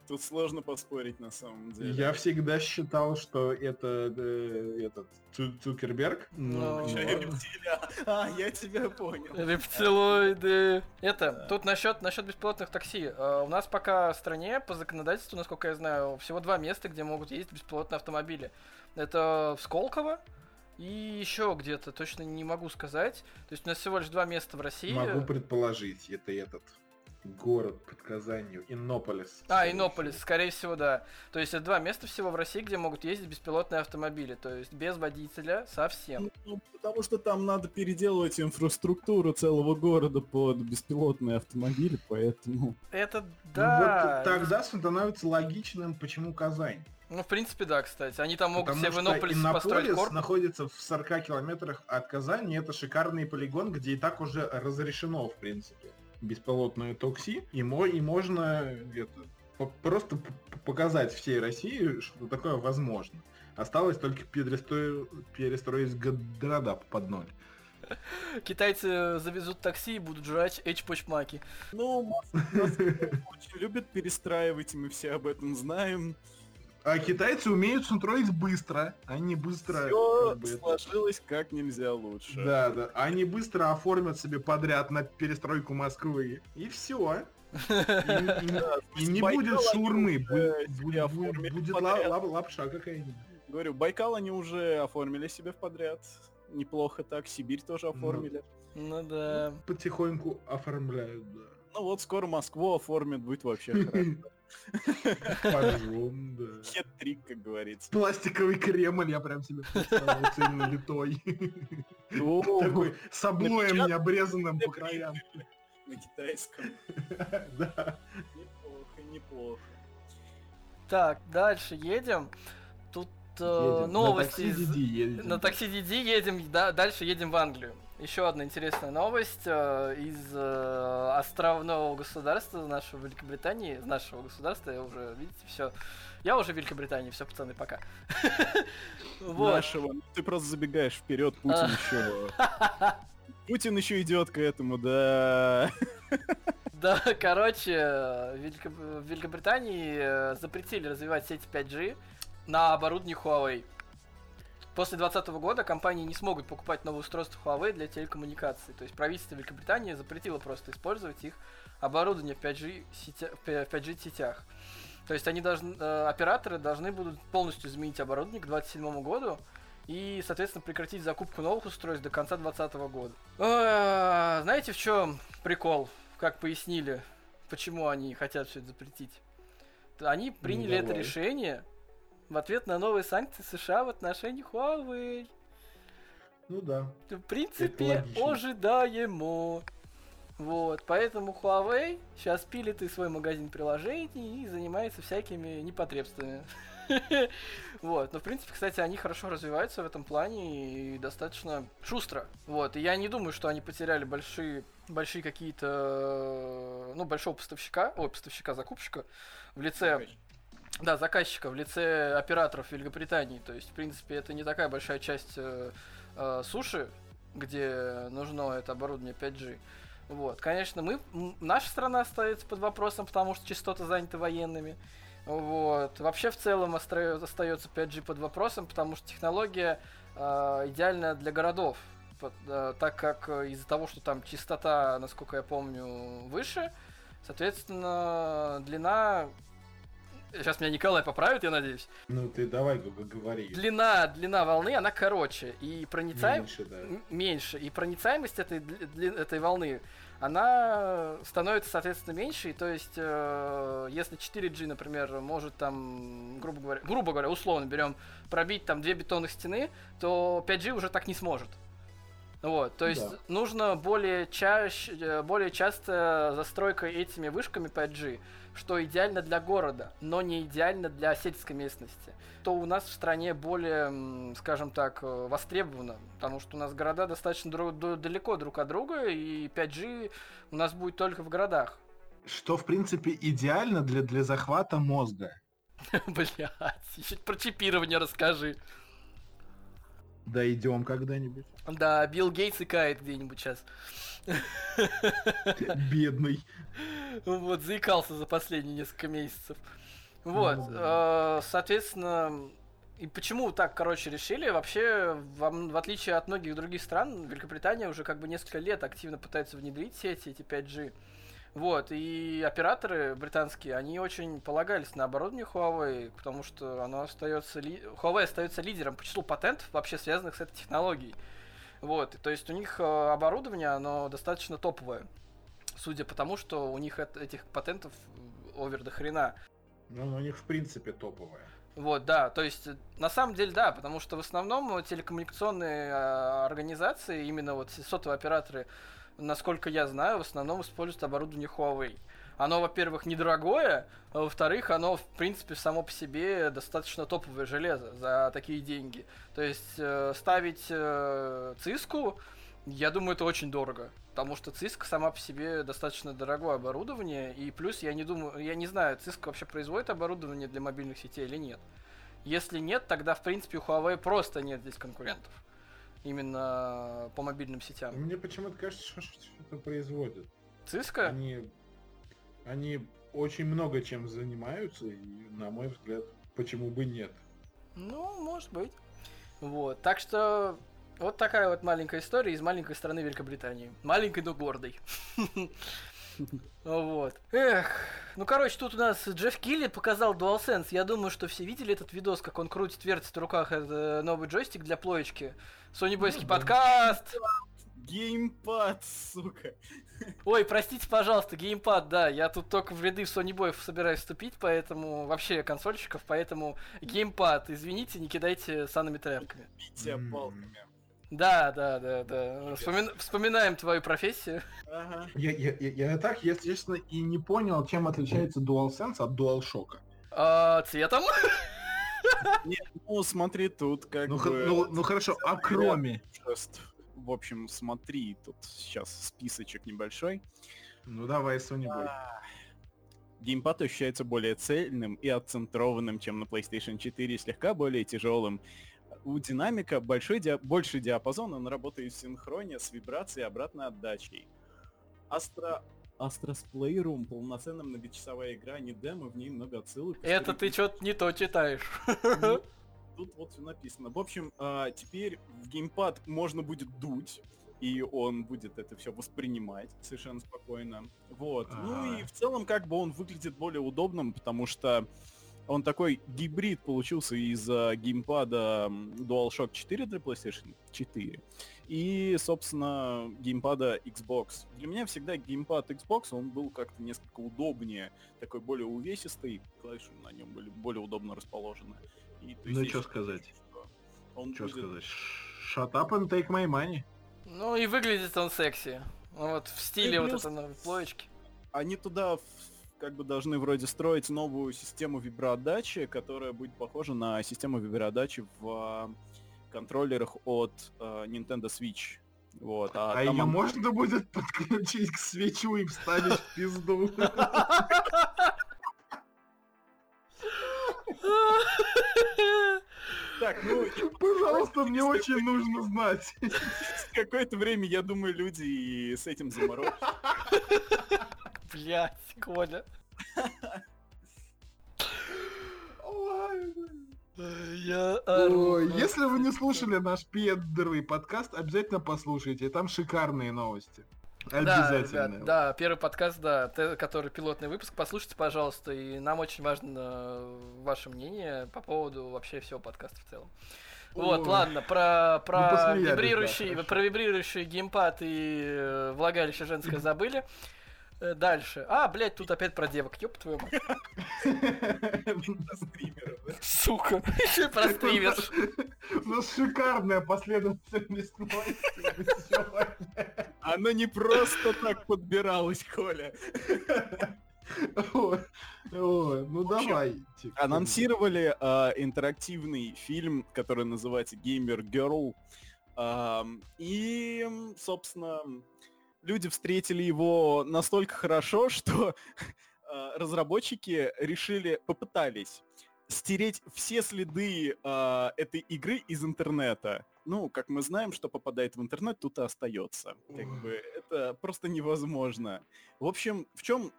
Тут сложно поспорить, на самом деле. Я всегда считал, что это э, этот Цу- Цукерберг. Ну, рептилия. А, я тебя понял. Рептилоиды. Это, да. Тут насчет, насчет беспилотных такси. Uh, у нас пока в стране по законодательству, насколько я знаю, всего два места, где могут ездить беспилотные автомобили. Это в Сколково. И еще где-то, точно не могу сказать. То есть у нас всего лишь два места в России. Могу предположить, это этот... город под Казанью, Иннополис. А, Иннополис, скорее всего, да. То есть это два места всего в России, где могут ездить беспилотные автомобили, то есть без водителя совсем. Ну, потому что там надо переделывать инфраструктуру целого города под беспилотные автомобили, поэтому... Это да! Ну, вот тогда становится логичным, почему Казань. Ну, в принципе, да, кстати. Они там могут потому себе в Иннополисе построить корпус. Находится в сорока километрах от Казани, это шикарный полигон, где и так уже разрешено, в принципе, беспилотное такси, и, мо- и можно это, по- просто п- показать всей России, что такое возможно. Осталось только перестро- перестроить города под ноль. Китайцы завезут такси и будут жрать эчпочмаки. Ну, нас очень любят перестраивать, и мы все об этом знаем. А китайцы умеют строить быстро. Они быстро... Все сложилось как нельзя лучше. Да, да. Они быстро оформят себе подряд на перестройку Москвы. И все. И не будет шаурмы. Будет лапша какая-нибудь. Говорю, Байкал они уже оформили себе в подряд. Неплохо так. Сибирь тоже оформили. Ну да. Потихоньку оформляют, да. Ну вот скоро Москву оформят, будет вообще хорошо. Пожжём, да. Хет-трик, как говорится. Пластиковый Кремль, я прям себе представил, сильно литой. Такой с облоем необрезанным по краям. На китайском. Да. Неплохо, неплохо. Так, дальше едем. Тут новости. На такси DiDi едем. Дальше едем в Англию. Еще одна интересная новость э, из э, островного государства нашего Великобритании, из нашего государства, я уже, видите, все, я уже в Великобритании, все, пацаны, пока. Нашего, ты просто забегаешь вперед, Путин еще, Путин еще идет к этому, да. Да, короче, в Великобритании запретили развивать сети пять джи на оборудовании Huawei. После двадцатого года компании не смогут покупать новые устройства Huawei для телекоммуникаций. То есть правительство Великобритании запретило просто использовать их оборудование в пять джи, сетя... в пять джи сетях. То есть они должны, э, операторы должны будут полностью изменить оборудование к двадцать седьмому году и, соответственно, прекратить закупку новых устройств до конца двадцатого года. Э, знаете, в чем прикол? Как пояснили, почему они хотят все это запретить? Они приняли ну, это решение... в ответ на новые санкции США в отношении Huawei. Ну да. В принципе, ожидаемо. Вот, поэтому Huawei сейчас пилит и свой магазин приложений и занимается всякими непотребствами. Вот, но в принципе, кстати, они хорошо развиваются в этом плане и достаточно шустро. Вот, и я не думаю, что они потеряли большие, большие какие-то, ну, большого поставщика, ой, поставщика, закупщика в лице... Да, заказчика в лице операторов Великобритании. То есть, в принципе, это не такая большая часть э, э, суши, где нужно это оборудование пять джи. Вот, конечно, мы, м- наша страна остается под вопросом, потому что частота занята военными. Вот. Вообще, в целом, остро- остается пять джи под вопросом, потому что технология э, идеальна для городов. Под, э, так как из-за того, что там частота, насколько я помню, выше, соответственно, длина... Сейчас меня Николай поправит, я надеюсь. Ну ты давай говори. Длина, длина волны, она короче. И проницаемость... Меньше, да. М- меньше. И проницаемость этой, дли... этой волны, она становится, соответственно, меньше. И то есть, э- если четыре джи, например, может там, грубо говоря, грубо говоря, условно берем, пробить там две бетонных стены, то пять джи уже так не сможет. Вот, то есть да. Нужно более, чаще, более часто застройка этими вышками пять джи, что идеально для города, но не идеально для сельской местности. То у нас в стране более, скажем так, востребовано, потому что у нас города достаточно друг, далеко друг от друга, и пять джи у нас будет только в городах. Что, в принципе, идеально для, для захвата мозга. Блядь, еще про чипирование расскажи. Да идем когда-нибудь. Да, Билл Гейтс икает где-нибудь сейчас. Бедный. Вот, заикался за последние несколько месяцев. Вот, ну, да. э, соответственно, и почему так, короче, решили? Вообще, в, в отличие от многих других стран, Великобритания уже как бы несколько лет активно пытается внедрить сети, эти пять джи. Вот, и операторы британские, они очень полагались на оборудование Huawei, потому что оно остается ли... Huawei остается лидером по числу патентов, вообще связанных с этой технологией. Вот, то есть у них оборудование, оно достаточно топовое, судя по тому, что у них от этих патентов овер до хрена. Ну, у них в принципе топовое. Вот, да, то есть, на самом деле, да, потому что в основном телекоммуникационные э, организации, именно вот сотовые операторы, насколько я знаю, в основном используют оборудование Huawei. Оно, во-первых, недорогое, а во-вторых, оно, в принципе, само по себе достаточно топовое железо за такие деньги. То есть, э, ставить э, Cisco, я думаю, это очень дорого, потому что Cisco сама по себе достаточно дорогое оборудование, и плюс я не думаю, я не знаю, Cisco вообще производит оборудование для мобильных сетей или нет. Если нет, тогда в принципе у Huawei просто нет здесь конкурентов именно по мобильным сетям. Мне почему-то кажется, что что-то производят. Cisco? Они, они очень много чем занимаются, и, на мой взгляд, почему бы нет? Ну, может быть. Вот, так что. Вот такая вот маленькая история из маленькой страны Великобритании. Маленькой, но гордой. Вот. Эх. Ну, короче, тут у нас Джефф Килли показал DualSense. Я думаю, что все видели этот видос, как он крутит, вертит в руках этот новый джойстик для плоечки. Сонибойский подкаст. Геймпад, сука. Ой, простите, пожалуйста, геймпад, да. Я тут только в ряды в Сонибоев собираюсь вступить, поэтому... Вообще, консольщиков, поэтому... Геймпад, извините, не кидайте санными тряпками. Бейте палками. Да, да, да, да. Вспоми... Вспоминаем твою профессию. Ага. Я, я, я так, если честно, и не понял, чем отличается DualSense от DualShock. А, цветом? Нет, ну смотри, тут как ну, бы... Ну, ну хорошо, а кроме... В общем, смотри, тут сейчас списочек небольшой. Ну давай, что-нибудь. Геймпад ощущается более цельным и отцентрованным, чем на PlayStation четыре, слегка более тяжелым. У динамика большой диа... больший диапазон, он работает в синхроне с вибрацией и обратной отдачей. Astro... Astro's Playroom — полноценная многочасовая игра, не демо, в ней много отсылок. Это ты что-то не то читаешь. Тут, тут вот все написано. В общем, теперь в геймпад можно будет дуть, и он будет это все воспринимать совершенно спокойно. Вот. А-а-а. Ну и в целом как бы он выглядит более удобным, потому что он такой гибрид получился из uh, геймпада DualShock четыре для PlayStation четыре и, собственно, геймпада Xbox. Для меня всегда геймпад Xbox, он был как-то несколько удобнее, такой более увесистый, клавиши на нем были более удобно расположены. И, то есть, ну что сказать? Что будет... сказать? Shut up and take my money. Ну и выглядит он секси. Вот в стиле вот этой новой плоечки. Они туда как бы должны вроде строить новую систему виброотдачи, которая будет похожа на систему виброотдачи в контроллерах от э, Nintendo Switch. Вот, а а там... ее можно будет подключить к свечу и вставить в пизду? Так, ну, пожалуйста, мне очень нужно знать. Какое-то время, я думаю, люди и с этим заморозят. Блять, Коля. Я... Ой, если вы не слушали наш педрый подкаст, обязательно послушайте, там шикарные новости. Обязательно. Да, да, первый подкаст, да, который пилотный выпуск, послушайте, пожалуйста, и нам очень важно ваше мнение по поводу вообще всего подкаста в целом. Вот, Ой. ладно, про, про, вибрирующий, да, про вибрирующий геймпад и влагалище женское забыли. Дальше. А, блядь, тут опять про девок, ёб твою мать. Сука. Про стример. У нас шикарная последовательность новостей. Она не просто так подбиралась, Коля. Ну давай. Анонсировали интерактивный фильм, который называется Gamer Girl. И, собственно... Люди встретили его настолько хорошо, что э, разработчики решили, попытались стереть все следы э, этой игры из интернета. Ну, как мы знаем, что попадает в интернет, тут и остается. Как бы, это просто невозможно. В общем, в чем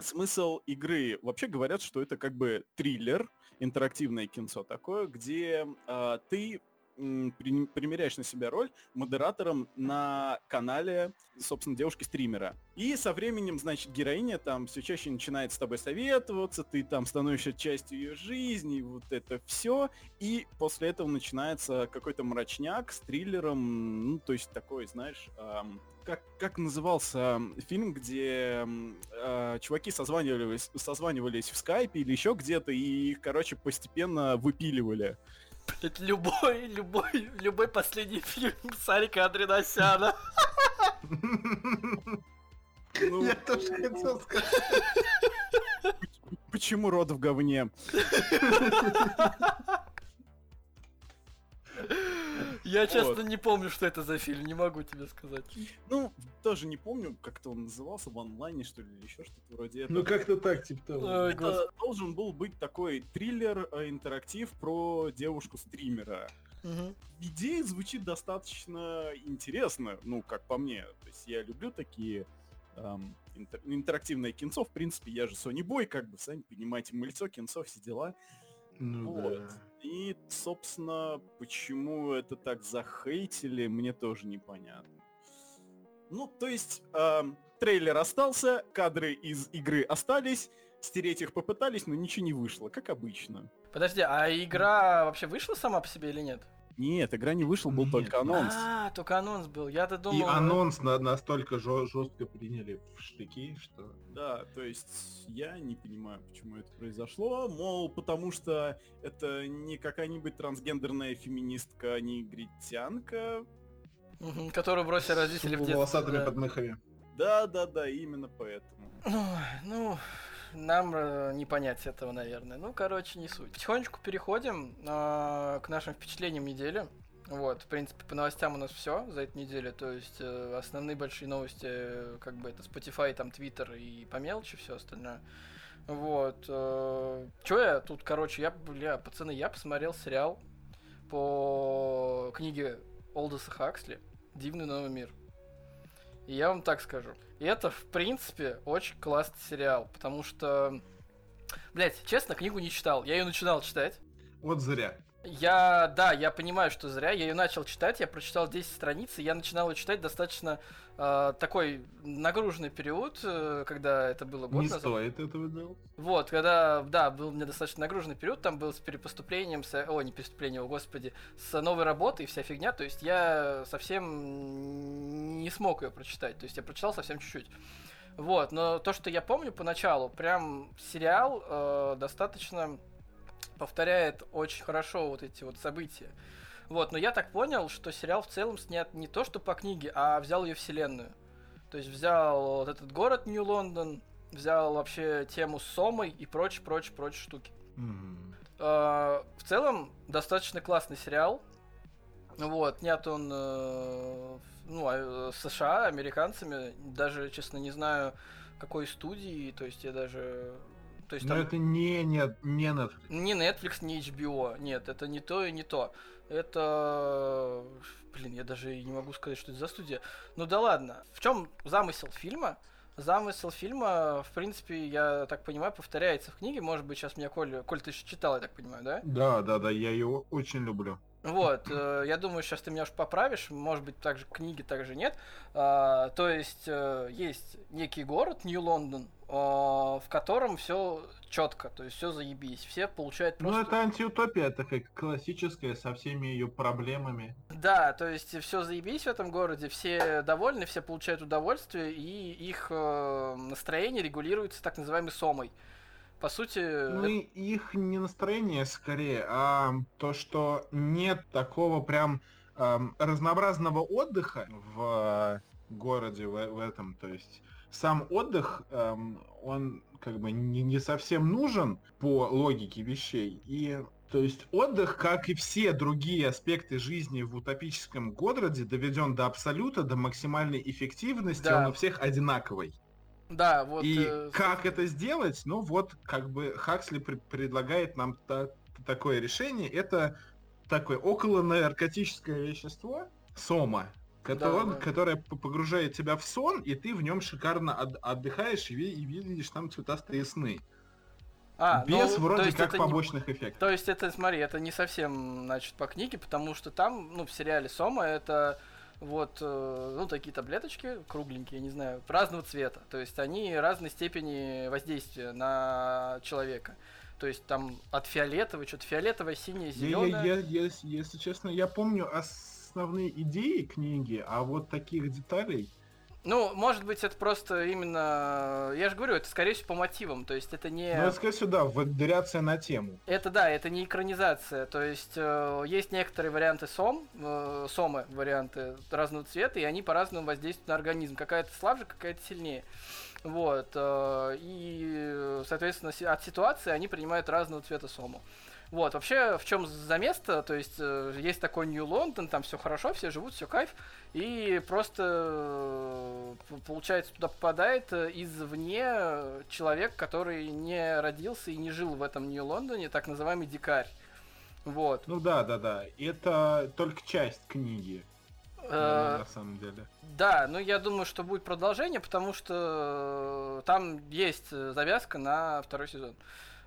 смысл игры? Вообще говорят, что это как бы триллер, интерактивное кинцо такое, где э, ты... примеряешь на себя роль модератором на канале, собственно, девушки-стримера. И со временем, значит, героиня там все чаще начинает с тобой советоваться, ты там становишься частью ее жизни, вот это все. И после этого начинается какой-то мрачняк с триллером, ну, то есть такой, знаешь, эм, как, как назывался фильм, где э, чуваки созванивались, созванивались в скайпе или еще где-то, и их, короче, постепенно выпиливали. Это любой, любой, любой последний фильм Сарика Андреасяна. Я тоже хотел сказать. Почему рот в говне? Я, честно, не помню, что это за фильм, не могу тебе сказать. Ну, тоже не помню, как-то он назывался, в онлайне, что ли, или еще что-то вроде этого. Ну, как-то так, типа того. Это должен был быть такой триллер, интерактив про девушку-стримера. Угу. Идея звучит достаточно интересно, ну, как по мне. То есть я люблю такие эм, интер- интерактивные кинцо. В принципе, я же Sony Boy, как бы, сами понимаете, мыльцо, кинцо, все дела. Ну, вот. Да. И, собственно, почему это так захейтили, мне тоже непонятно. Ну, то есть, э, трейлер остался, кадры из игры остались, стереть их попытались, но ничего не вышло, как обычно. Подожди, а игра вообще вышла сама по себе или нет? Нет, игра не вышла, был нет. только анонс. А, только анонс был, я-то думал... И анонс настолько жестко приняли в штыки, что... Да, то есть я не понимаю, почему это произошло, мол, потому что это не какая-нибудь трансгендерная феминистка-негритянка. Угу, которую бросили родители в детстве. С волосатыми да. подмыхами. Да-да-да, именно поэтому. Ну, ну... Нам не понять этого, наверное. Ну, короче, не суть. Потихонечку переходим э, к нашим впечатлениям недели. Вот, в принципе, по новостям у нас все за эту неделю. То есть э, основные большие новости, как бы это Spotify, там, Twitter и по мелочи все остальное. Вот. Э, Че я тут, короче, я, бля, пацаны, я посмотрел сериал по книге Олдоса Хаксли «Дивный новый мир». И я вам так скажу. И это, в принципе, очень классный сериал, потому что... Блять, честно, книгу не читал. Я ее начинал читать. Вот зря. Я... Да, я понимаю, что зря. Я ее начал читать, я прочитал десять страниц, и я начинал ее читать достаточно э, такой нагруженный период, э, когда это было год не назад. Не стоит этого делать. Вот, когда... Да, был у меня достаточно нагруженный период, там был с перепоступлением, с... О, не перепоступлением, о, господи, с новой работой и вся фигня, то есть я совсем не смог ее прочитать, то есть я прочитал совсем чуть-чуть. Вот, но то, что я помню поначалу, прям сериал э, достаточно... повторяет очень хорошо вот эти вот события. Вот, но я так понял, что сериал в целом снят не то, что по книге, а взял ее вселенную. То есть взял вот этот город Нью-Лондон, взял вообще тему с Сомой и прочие, прочие, прочие штуки. Mm. Э, в целом, достаточно классный сериал. Вот, снят он э, ну, США, американцами. Даже, честно, не знаю, какой студии. То есть я даже... То есть, но там... это не, не, не Netflix. Не Netflix, не эйч би о. Нет, это не то и не то. Это... Блин, я даже не могу сказать, что это за студия. Ну да ладно. В чем замысел фильма? Замысел фильма, в принципе, я так понимаю, повторяется в книге. Может быть, сейчас меня Коля... Коль, ты еще читал, я так понимаю, да? Да, да, да, я ее очень люблю. Вот, э, я думаю, сейчас ты меня уж поправишь. Может быть, также книги также нет. Э, то есть, э, есть некий город, Нью-Лондон, э, в котором все четко, то есть все заебись. Все получают просто... Ну, это антиутопия такая классическая, со всеми ее проблемами. Да, то есть все заебись в этом городе, все довольны, все получают удовольствие, и их э, настроение регулируется так называемой сомой. По сути... Ну, это... их не настроение, скорее, а то, что нет такого прям эм, разнообразного отдыха в городе в, в этом. То есть сам отдых, эм, он как бы не, не совсем нужен по логике вещей. И, то есть отдых, как и все другие аспекты жизни в утопическом городе, доведен до абсолюта, до максимальной эффективности, да. Он у всех одинаковый. Да, вот, и э, как это сделать? Ну вот, как бы Хаксли пр- предлагает нам та- такое решение. Это такое околонаркотическое вещество, сома, которое, да, да. которое погружает тебя в сон, и ты в нем шикарно от- отдыхаешь и, и видишь там цветастые сны. А, без ну, вроде как побочных не... эффектов. То есть это, смотри, это не совсем, значит, по книге, потому что там, ну, в сериале «Сома» это... Вот, ну, такие таблеточки, кругленькие, не знаю, разного цвета. То есть они разной степени воздействия на человека. То есть там от фиолетового, что-то фиолетовое, синее, зеленое. Я, я, я, я, если честно, я помню основные идеи книги, а вот таких деталей... Ну, может быть, это просто именно... Я же говорю, это, скорее всего, по мотивам, то есть это не... Ну, это, скорее всего, да, вариация на тему. Это, да, это не экранизация, то есть э, есть некоторые варианты сом, э, сомы, варианты разного цвета, и они по-разному воздействуют на организм. Какая-то слабже, какая-то сильнее. Вот, э, и, соответственно, от ситуации они принимают разного цвета сому. Вот, вообще, в чем замес-то, то есть, э, есть такой Нью-Лондон, там все хорошо, все живут, все кайф, и просто, э, получается, туда попадает извне человек, который не родился и не жил в этом Нью-Лондоне, так называемый дикарь, вот. Ну да, да, да, это только часть книги. На самом деле. Да, ну я думаю, что будет продолжение, потому что там есть завязка на второй сезон.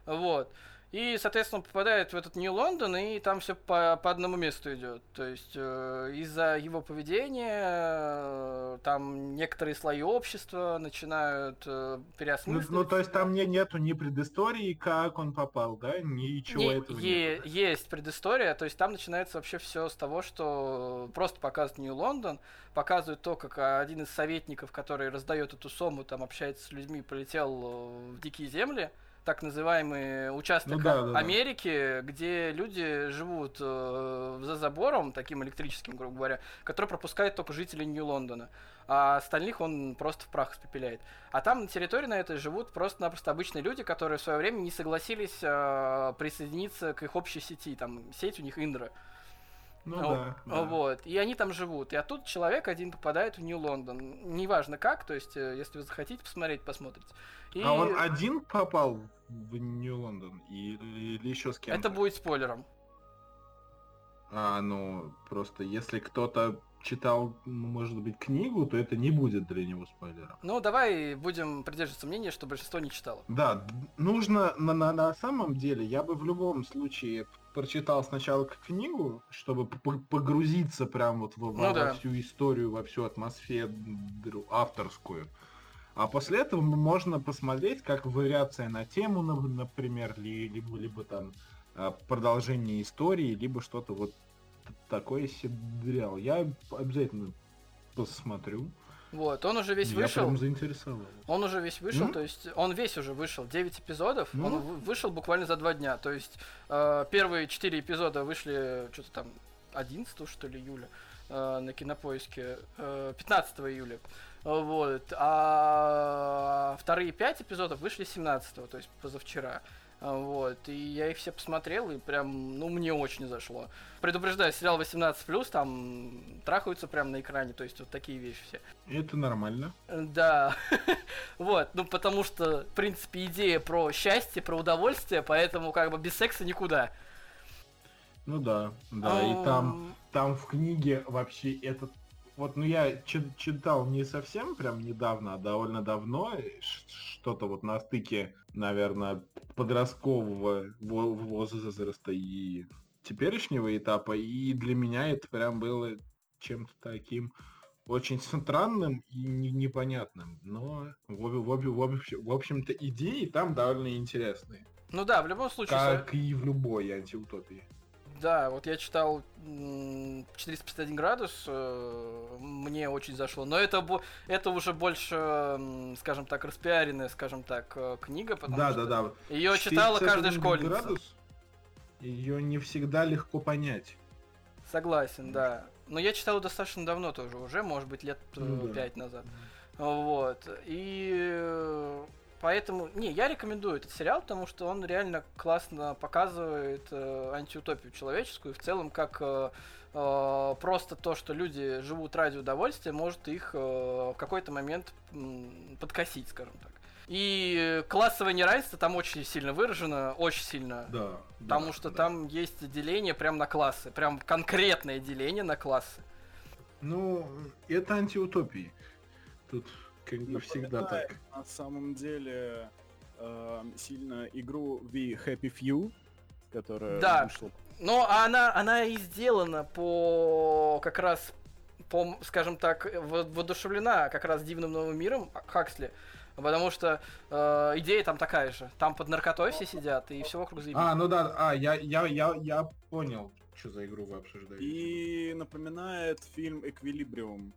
Вот. И, соответственно, попадает в этот Нью-Лондон, и там все по, по одному месту идет. То есть э, из-за его поведения э, там некоторые слои общества начинают э, переосмысливать. Ну, ну, то есть там не, нету ни предыстории, как он попал, да? Ничего не, этого е- нет. Есть предыстория, то есть там начинается вообще все с того, что просто показывают Нью-Лондон, показывают то, как один из советников, который раздает эту сому, там общается с людьми, полетел в дикие земли. Так называемый участок ну, да, да, Америки, да. Где люди живут э, за забором, таким электрическим, грубо говоря, который пропускает только жителей Нью-Лондона, а остальных он просто в прах испепеляет. А там на территории на этой живут просто-напросто обычные люди, которые в свое время не согласились э, присоединиться к их общей сети, там сеть у них Индра. Ну, ну да, да. Вот. И они там живут. И оттуда человек один попадает в Нью-Лондон. Неважно как, то есть, если вы захотите посмотреть, посмотрите. И... А он один попал в Нью-Лондон? Или, или еще с кем-то? Это будет спойлером. А, ну, просто если кто-то читал, может быть, книгу, то это не будет для него спойлером. Ну, давай будем придерживаться мнения, что большинство не читало. Да, нужно на, на, на самом деле, я бы в любом случае прочитал сначала книгу, чтобы погрузиться прям вот во, ну, во, да. во всю историю, во всю атмосферу авторскую. А после этого можно посмотреть, как вариация на тему, например, либо, либо там продолжение истории, либо что-то вот такой сериал. Я обязательно посмотрю. Вот, он уже весь я вышел. Я прям заинтересовал. Он уже весь вышел, mm-hmm. то есть он весь уже вышел, девять эпизодов, mm-hmm. он вышел буквально за два дня. То есть э, первые четыре эпизода вышли что-то там одиннадцатого, что ли, июля э, на Кинопоиске, э, пятнадцатого июля. Вот. А вторые пять эпизодов вышли семнадцатого, то есть позавчера. Вот, и я их все посмотрел, и прям, ну, мне очень зашло. Предупреждаю, сериал восемнадцать плюс, там трахаются прямо на экране, то есть вот такие вещи все. Это нормально. Да, вот, ну, потому что, в принципе, идея про счастье, про удовольствие, поэтому как бы без секса никуда. Ну да, да, и там, там в книге вообще этот... Вот, ну, я читал не совсем прям недавно, а довольно давно, что-то вот на стыке, наверное, подросткового возраста и теперешнего этапа, и для меня это прям было чем-то таким очень странным и непонятным, но в общем-то идеи там довольно интересные. Ну да, в любом случае... Как и в любой антиутопии. Да, вот я читал четыреста пятьдесят один градус, мне очень зашло. Но это, это уже больше, скажем так, распиаренная, скажем так, книга, потому да, что да, да. ее читала каждая школьница. Градус, ее не всегда легко понять. Согласен, да. Но я читал достаточно давно тоже уже, может быть, лет ну, пять да. назад. Вот. И... Поэтому, не, я рекомендую этот сериал, потому что он реально классно показывает э, антиутопию человеческую, и в целом, как э, э, просто то, что люди живут ради удовольствия, может их э, в какой-то момент м, подкосить, скажем так. И классовое неравенство там очень сильно выражено, очень сильно, да, потому да, что да. там есть деление прям на классы, прям конкретное деление на классы. Ну, это антиутопии. Тут... Как бы всегда так. На самом деле э, сильно игру The Happy Few, которая да. вышла. Но она, она и сделана по как раз по, скажем так, воодушевлена как раз Дивным Новым Миром Хаксли. Потому что э, идея там такая же. Там под наркотой все сидят и все вокруг заебись. А, ну да, а, я, я, я, я понял, что за игру вы обсуждаете. И напоминает фильм «Эквилибриум»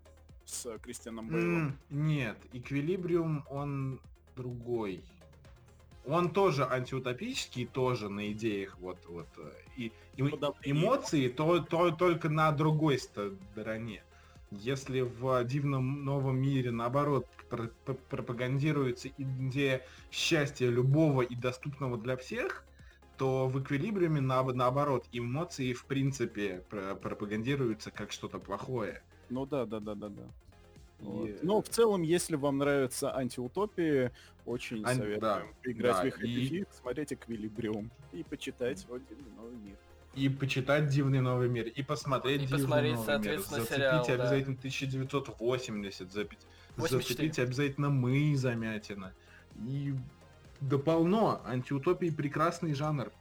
с Кристианом Бейлом. Mm, нет, «Эквилибриум» он другой. Он тоже антиутопический, тоже на идеях вот вот и, и эмоции, то, то только на другой стороне. Если в «Дивном новом мире» наоборот пр- пр- пропагандируется идея счастья любого и доступного для всех, то в «Эквилибриуме» на, наоборот эмоции в принципе пр- пропагандируются как что-то плохое. Ну да, да, да, да, да. Yeah. Вот. Но в целом, если вам нравятся антиутопии, очень Ан... советую да. играть да. в их и... смотреть «Эквилибриум» и почитать mm-hmm. «Дивный новый мир». И почитать «Дивный новый мир», и посмотреть и «Дивный посмотреть, новый соответственно, мир». Зацепите сериал, обязательно да. тысяча девятьсот восемьдесят, зацепите обязательно «Мы» Замятина. И да полно, антиутопии прекрасный жанр.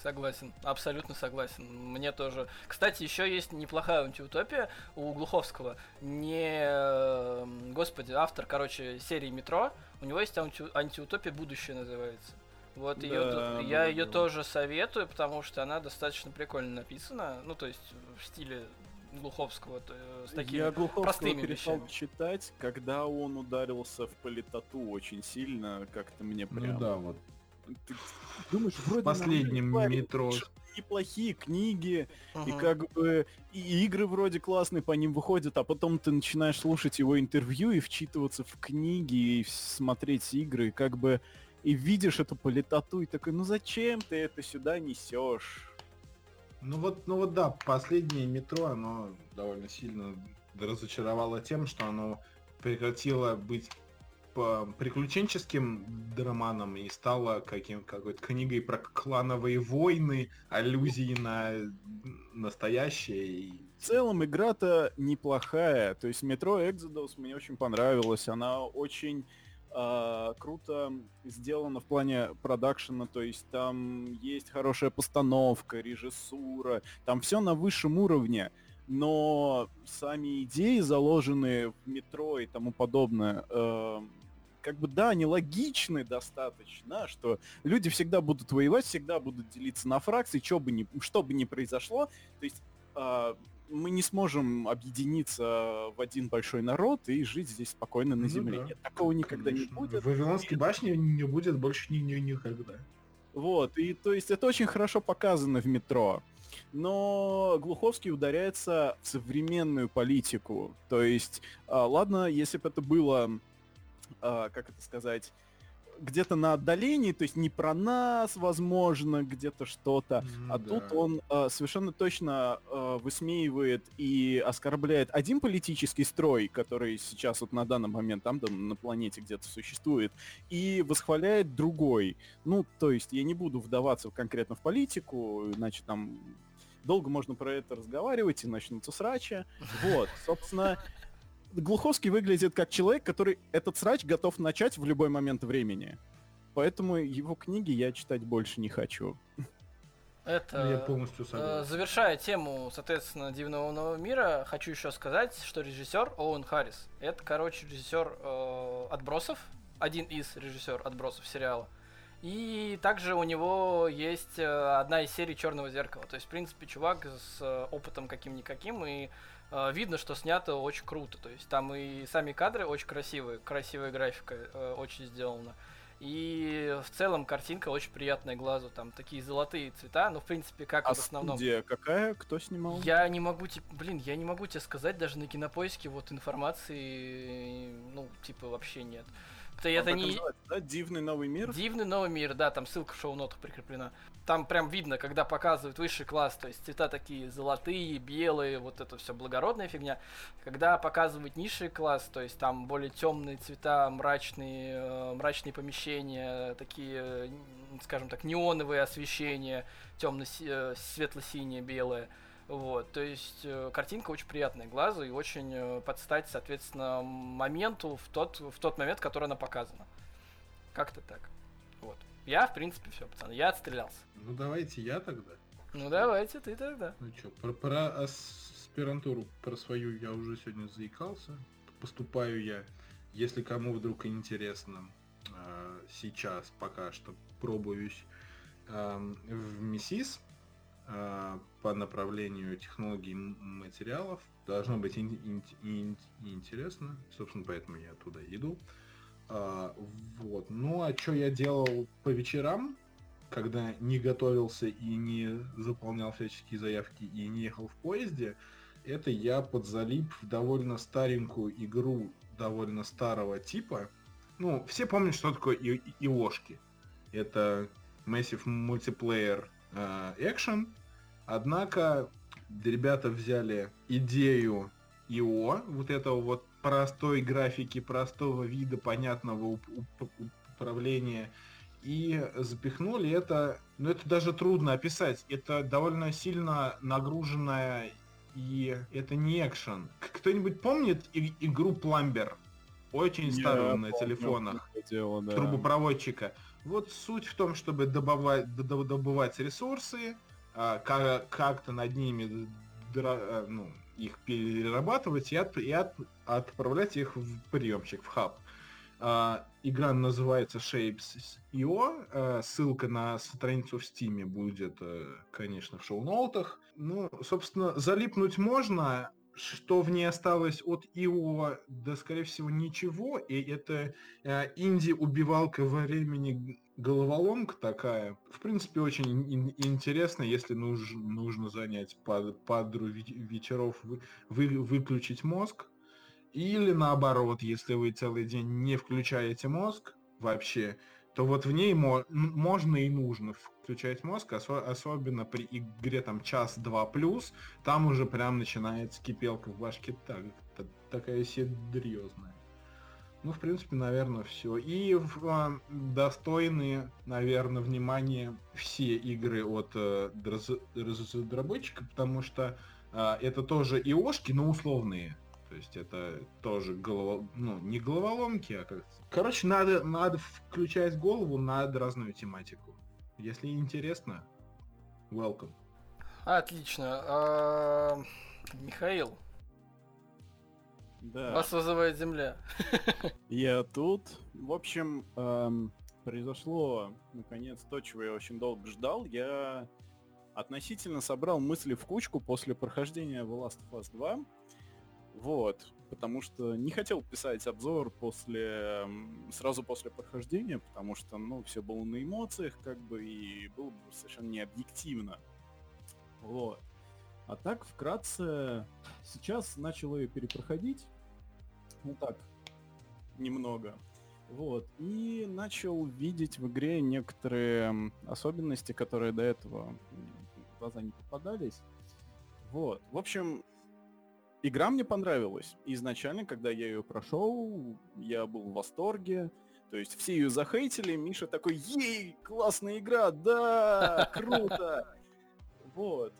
Согласен, абсолютно согласен. Мне тоже. Кстати, еще есть неплохая антиутопия у Глуховского. Не, господи, автор, короче, серии «Метро». У него есть анти... антиутопия «Будущее» называется. Вот да, ее, да, я да, ее да. тоже советую, потому что она достаточно прикольно написана. Ну, то есть в стиле Глуховского с такими я Глуховского простыми перестал вещами. Читать, когда он ударился в политоту очень сильно, как-то мне прям. Ну да, вот. Ты думаешь, вроде в последнем на... «Метро» неплохие книги, ага. и как бы и игры вроде классные по ним выходят, а потом ты начинаешь слушать его интервью и вчитываться в книги, и смотреть игры, и как бы и видишь эту политоту, и такой, ну зачем ты это сюда несешь? Ну вот, ну вот да, последнее «Метро», оно довольно сильно разочаровало тем, что оно прекратило быть приключенческим романом и стала каким, какой-то книгой про клановые войны, аллюзии на настоящее. В целом игра-то неплохая. То есть «Метро Exodus» мне очень понравилась. Она очень э, круто сделана в плане продакшена. То есть там есть хорошая постановка, режиссура. Там все на высшем уровне. Но сами идеи, заложенные в «Метро» и тому подобное... Э, как бы, да, они логичны достаточно, что люди всегда будут воевать, всегда будут делиться на фракции, что бы ни, что бы ни произошло. То есть э, мы не сможем объединиться в один большой народ и жить здесь спокойно на ну земле. Да. Нет, такого никогда Конечно. не будет. В Вавилонской и... башне не будет больше ни- ни- никогда. Вот, и то есть это очень хорошо показано в «Метро». но Глуховский ударяется в современную политику. То есть, ладно, если бы это было, как это сказать, где-то на отдалении, то есть не про нас, возможно, где-то что-то, mm-hmm, а да. тут он э, совершенно точно э, высмеивает и оскорбляет один политический строй, который сейчас вот на данный момент там, там на планете где-то существует, и восхваляет другой. Ну, то есть я не буду вдаваться конкретно в политику, иначе там долго можно про это разговаривать, и начнутся срачи. Вот, собственно... Глуховский выглядит как человек, который этот срач готов начать в любой момент времени. Поэтому его книги я читать больше не хочу. Это, я полностью согласен. Завершая тему, соответственно, «Дивного нового мира», хочу еще сказать, что режиссер Оуэн Харрис. Это, короче, режиссер э, «Отбросов». Один из режиссер «Отбросов» сериала. И также у него есть одна из серий «Черного зеркала». То есть, в принципе, чувак с опытом каким-никаким, и э, видно, что снято очень круто. То есть там и сами кадры очень красивые, красивая графика э, очень сделана. И в целом картинка очень приятная глазу. Там такие золотые цвета, ну, в принципе, как а в основном. А студия какая? Кто снимал? Я не могу тебе, блин, я не могу тебе сказать, даже на Кинопоиске вот информации, ну, типа, вообще нет. Это, это не... да? Дивный новый мир? Дивный новый мир, да, там ссылка в шоу-нотах прикреплена. Там прям видно, когда показывают высший класс, то есть цвета такие золотые, белые, вот это все благородная фигня. Когда показывают низший класс, то есть там более темные цвета, мрачные, мрачные помещения, такие, скажем так, неоновые освещения, темно-светло-синее, белое. Вот, то есть э, картинка очень приятная глазу и очень э, под стать, соответственно, моменту в тот, в тот момент, в который она показана. Как-то так. Вот. Я, в принципе, все, пацаны, я отстрелялся. Ну давайте я тогда. Ну давайте ты тогда. Ну что, про, про аспирантуру, про свою я уже сегодня заикался. Поступаю я, если кому вдруг интересно, э, сейчас пока что пробуюсь э, в МИСИС. По направлению технологий материалов. Должно быть ин- ин- ин- интересно. Собственно, поэтому я туда иду. А, вот. Ну, а что я делал по вечерам, когда не готовился и не заполнял всяческие заявки и не ехал в поезде, это я подзалип в довольно старенькую игру довольно старого типа. Ну, все помнят, что такое и- и- ИОшки. Это Massive Multiplayer Action. Однако ребята взяли идею ИО, вот этого вот простой графики, простого вида, понятного уп- уп- управления, и запихнули это, ну это даже трудно описать, это довольно сильно нагруженная, и это не экшен. Кто-нибудь помнит и- игру Plumber? Очень старую на помню, телефонах дело, да. Трубопроводчика. Вот суть в том, чтобы добывать, добывать ресурсы, как-то над ними ну, их перерабатывать и, от, и от, отправлять их в приемчик, в хаб. Игра называется Shapes точка ай о. Ссылка на страницу в Steam будет, конечно, в шоу-ноутах. Ну, собственно, залипнуть можно. Что в ней осталось от ИО, да, скорее всего, ничего. И это э, инди-убивалка во времени, головоломка такая. В принципе, очень ин- интересно, если нуж- нужно занять пад- падру вечеров, вы- вы- выключить мозг. Или наоборот, если вы целый день не включаете мозг вообще, то вот в ней мо- можно и нужно включать мозг, осо- особенно при игре там час-два плюс, там уже прям начинается кипелка в башке так, так, такая серьезная. Ну, в принципе, наверное, все. И э, достойны, наверное, внимания все игры от э, разработчика, потому что э, это тоже ИОшки, но условные. То есть это тоже голов... ну, не головоломки, а как-то... Короче, надо, надо включать голову на разную тематику. Если интересно, welcome. Отлично. Михаил. Да. Вас вызывает земля. Я тут. В общем, эм, произошло, наконец, то, чего я очень долго ждал. Я относительно собрал мысли в кучку после прохождения The Last of Us два. Вот, потому что не хотел писать обзор после сразу после прохождения, потому что, ну, все было на эмоциях, как бы, и было бы совершенно необъективно. Вот. А так, вкратце, сейчас начал ее перепроходить. Ну так, немного. Вот. И начал видеть в игре некоторые особенности, которые до этого в глаза не попадались. Вот. В общем, игра мне понравилась. Изначально, когда я ее прошел, я был в восторге. То есть все ее захейтили, Миша такой: «Ей, классная игра, да, круто!» Вот.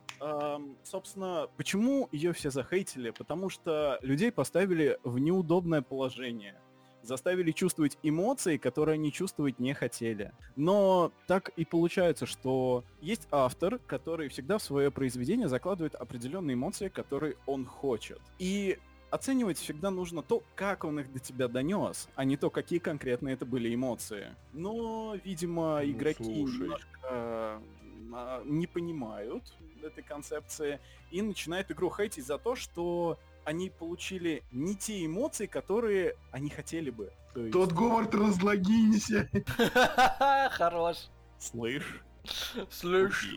Собственно, почему ее все захейтили? Потому что людей поставили в неудобное положение. Заставили чувствовать эмоции, которые они чувствовать не хотели. Но так и получается, что есть автор, который всегда в свое произведение закладывает определенные эмоции, которые он хочет. И оценивать всегда нужно то, как он их до тебя донес, а не то, какие конкретно это были эмоции. Но, видимо, ну, игроки слушай. немножко а, не понимают этой концепции и начинают игру хейтить за то, что они получили не те эмоции, которые они хотели бы. То есть... Тот Говард, разлогинься! Хорош! Слышь? Слышь?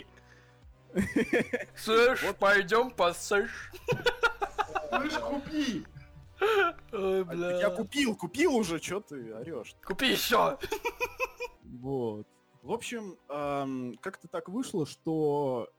Слышь, пойдем посышь! Слышь, купи! Ой, бля. Я купил, купил уже, чё ты орёшь? Купи еще. Вот. В общем, эм, как-то так вышло, что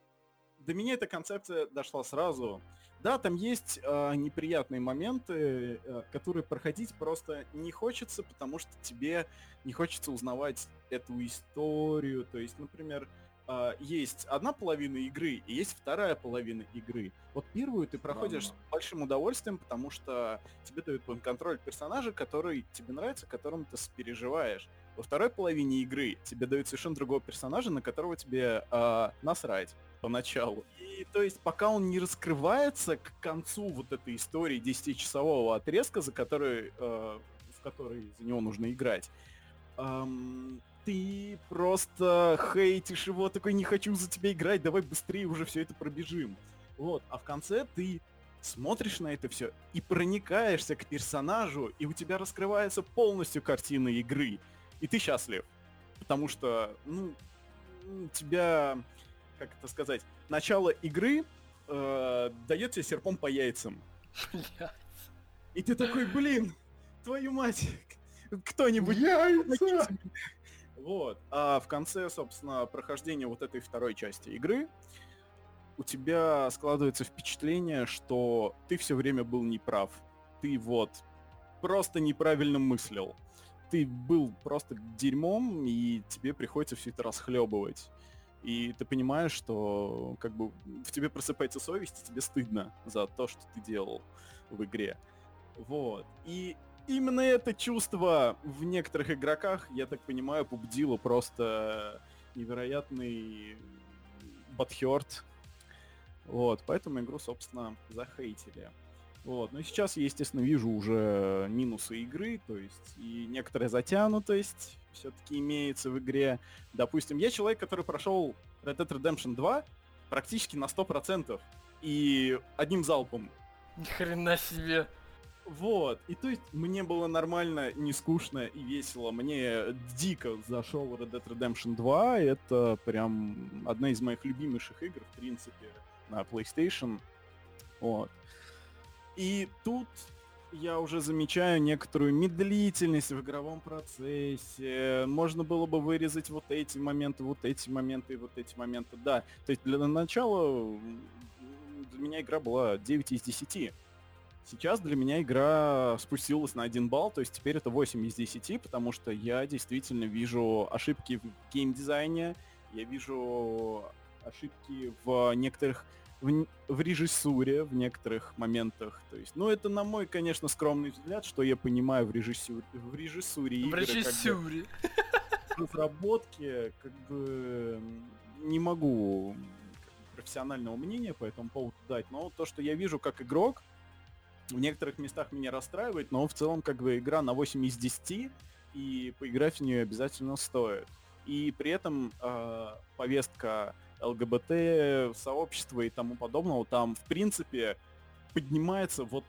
до меня эта концепция дошла сразу. Да, там есть э, неприятные моменты, э, которые проходить просто не хочется, потому что тебе не хочется узнавать эту историю. То есть, например, Uh, есть одна половина игры и есть вторая половина игры. Вот первую ты проходишь Мама. с большим удовольствием, потому что тебе дают контроль персонажа, который тебе нравится, которым ты сопереживаешь. Во второй половине игры тебе дают совершенно другого персонажа, на которого тебе uh, насрать поначалу. И то есть пока он не раскрывается к концу вот этой истории десятичасового отрезка, за который, uh, в который за него нужно играть, um, ты просто хейтишь его, такой: не хочу за тебя играть, давай быстрее уже все это пробежим. Вот, а в конце ты смотришь на это все и проникаешься к персонажу, и у тебя раскрывается полностью картина игры. И ты счастлив. Потому что, ну, у тебя, как это сказать, начало игры э, дает тебе серпом по яйцам. И ты такой: блин, твою мать, кто-нибудь... Яйца! Вот, а в конце, собственно, прохождения вот этой второй части игры у тебя складывается впечатление, что ты все время был неправ. Ты вот просто неправильно мыслил. Ты был просто дерьмом, и тебе приходится все это расхлебывать. И ты понимаешь, что как бы в тебе просыпается совесть, и тебе стыдно за то, что ты делал в игре. Вот. И... именно это чувство в некоторых игроках, я так понимаю, побудило просто невероятный бадхёрт. Вот, поэтому игру, собственно, захейтили. Вот, но сейчас я, естественно, вижу уже минусы игры, то есть и некоторая затянутость все-таки имеется в игре. Допустим, я человек, который прошел Red Dead Redemption два практически на сто процентов и одним залпом. Ни хрена себе! Вот, и то есть мне было нормально, не скучно и весело. Мне дико зашел Red Dead Redemption два, это прям одна из моих любимейших игр, в принципе, на PlayStation. Вот. И тут я уже замечаю некоторую медлительность в игровом процессе. Можно было бы вырезать вот эти моменты, вот эти моменты и вот эти моменты, да. То есть для начала для меня игра была девять из десяти. Сейчас для меня игра спустилась на один балл, то есть теперь это восемь из десяти, потому что я действительно вижу ошибки в геймдизайне, я вижу ошибки в некоторых... в, в режиссуре, в некоторых моментах. То есть, ну, это на мой, конечно, скромный взгляд, что я понимаю в режиссуре, в режиссуре игры. В режиссуре! В разработке, как бы, не могу профессионального мнения по этому поводу дать, но то, что я вижу как игрок, в некоторых местах меня расстраивает, но в целом как бы игра на восемь из десяти, и поиграть в нее обязательно стоит. И при этом э, повестка ЛГБТ-сообщества и тому подобного там, в принципе, поднимается вот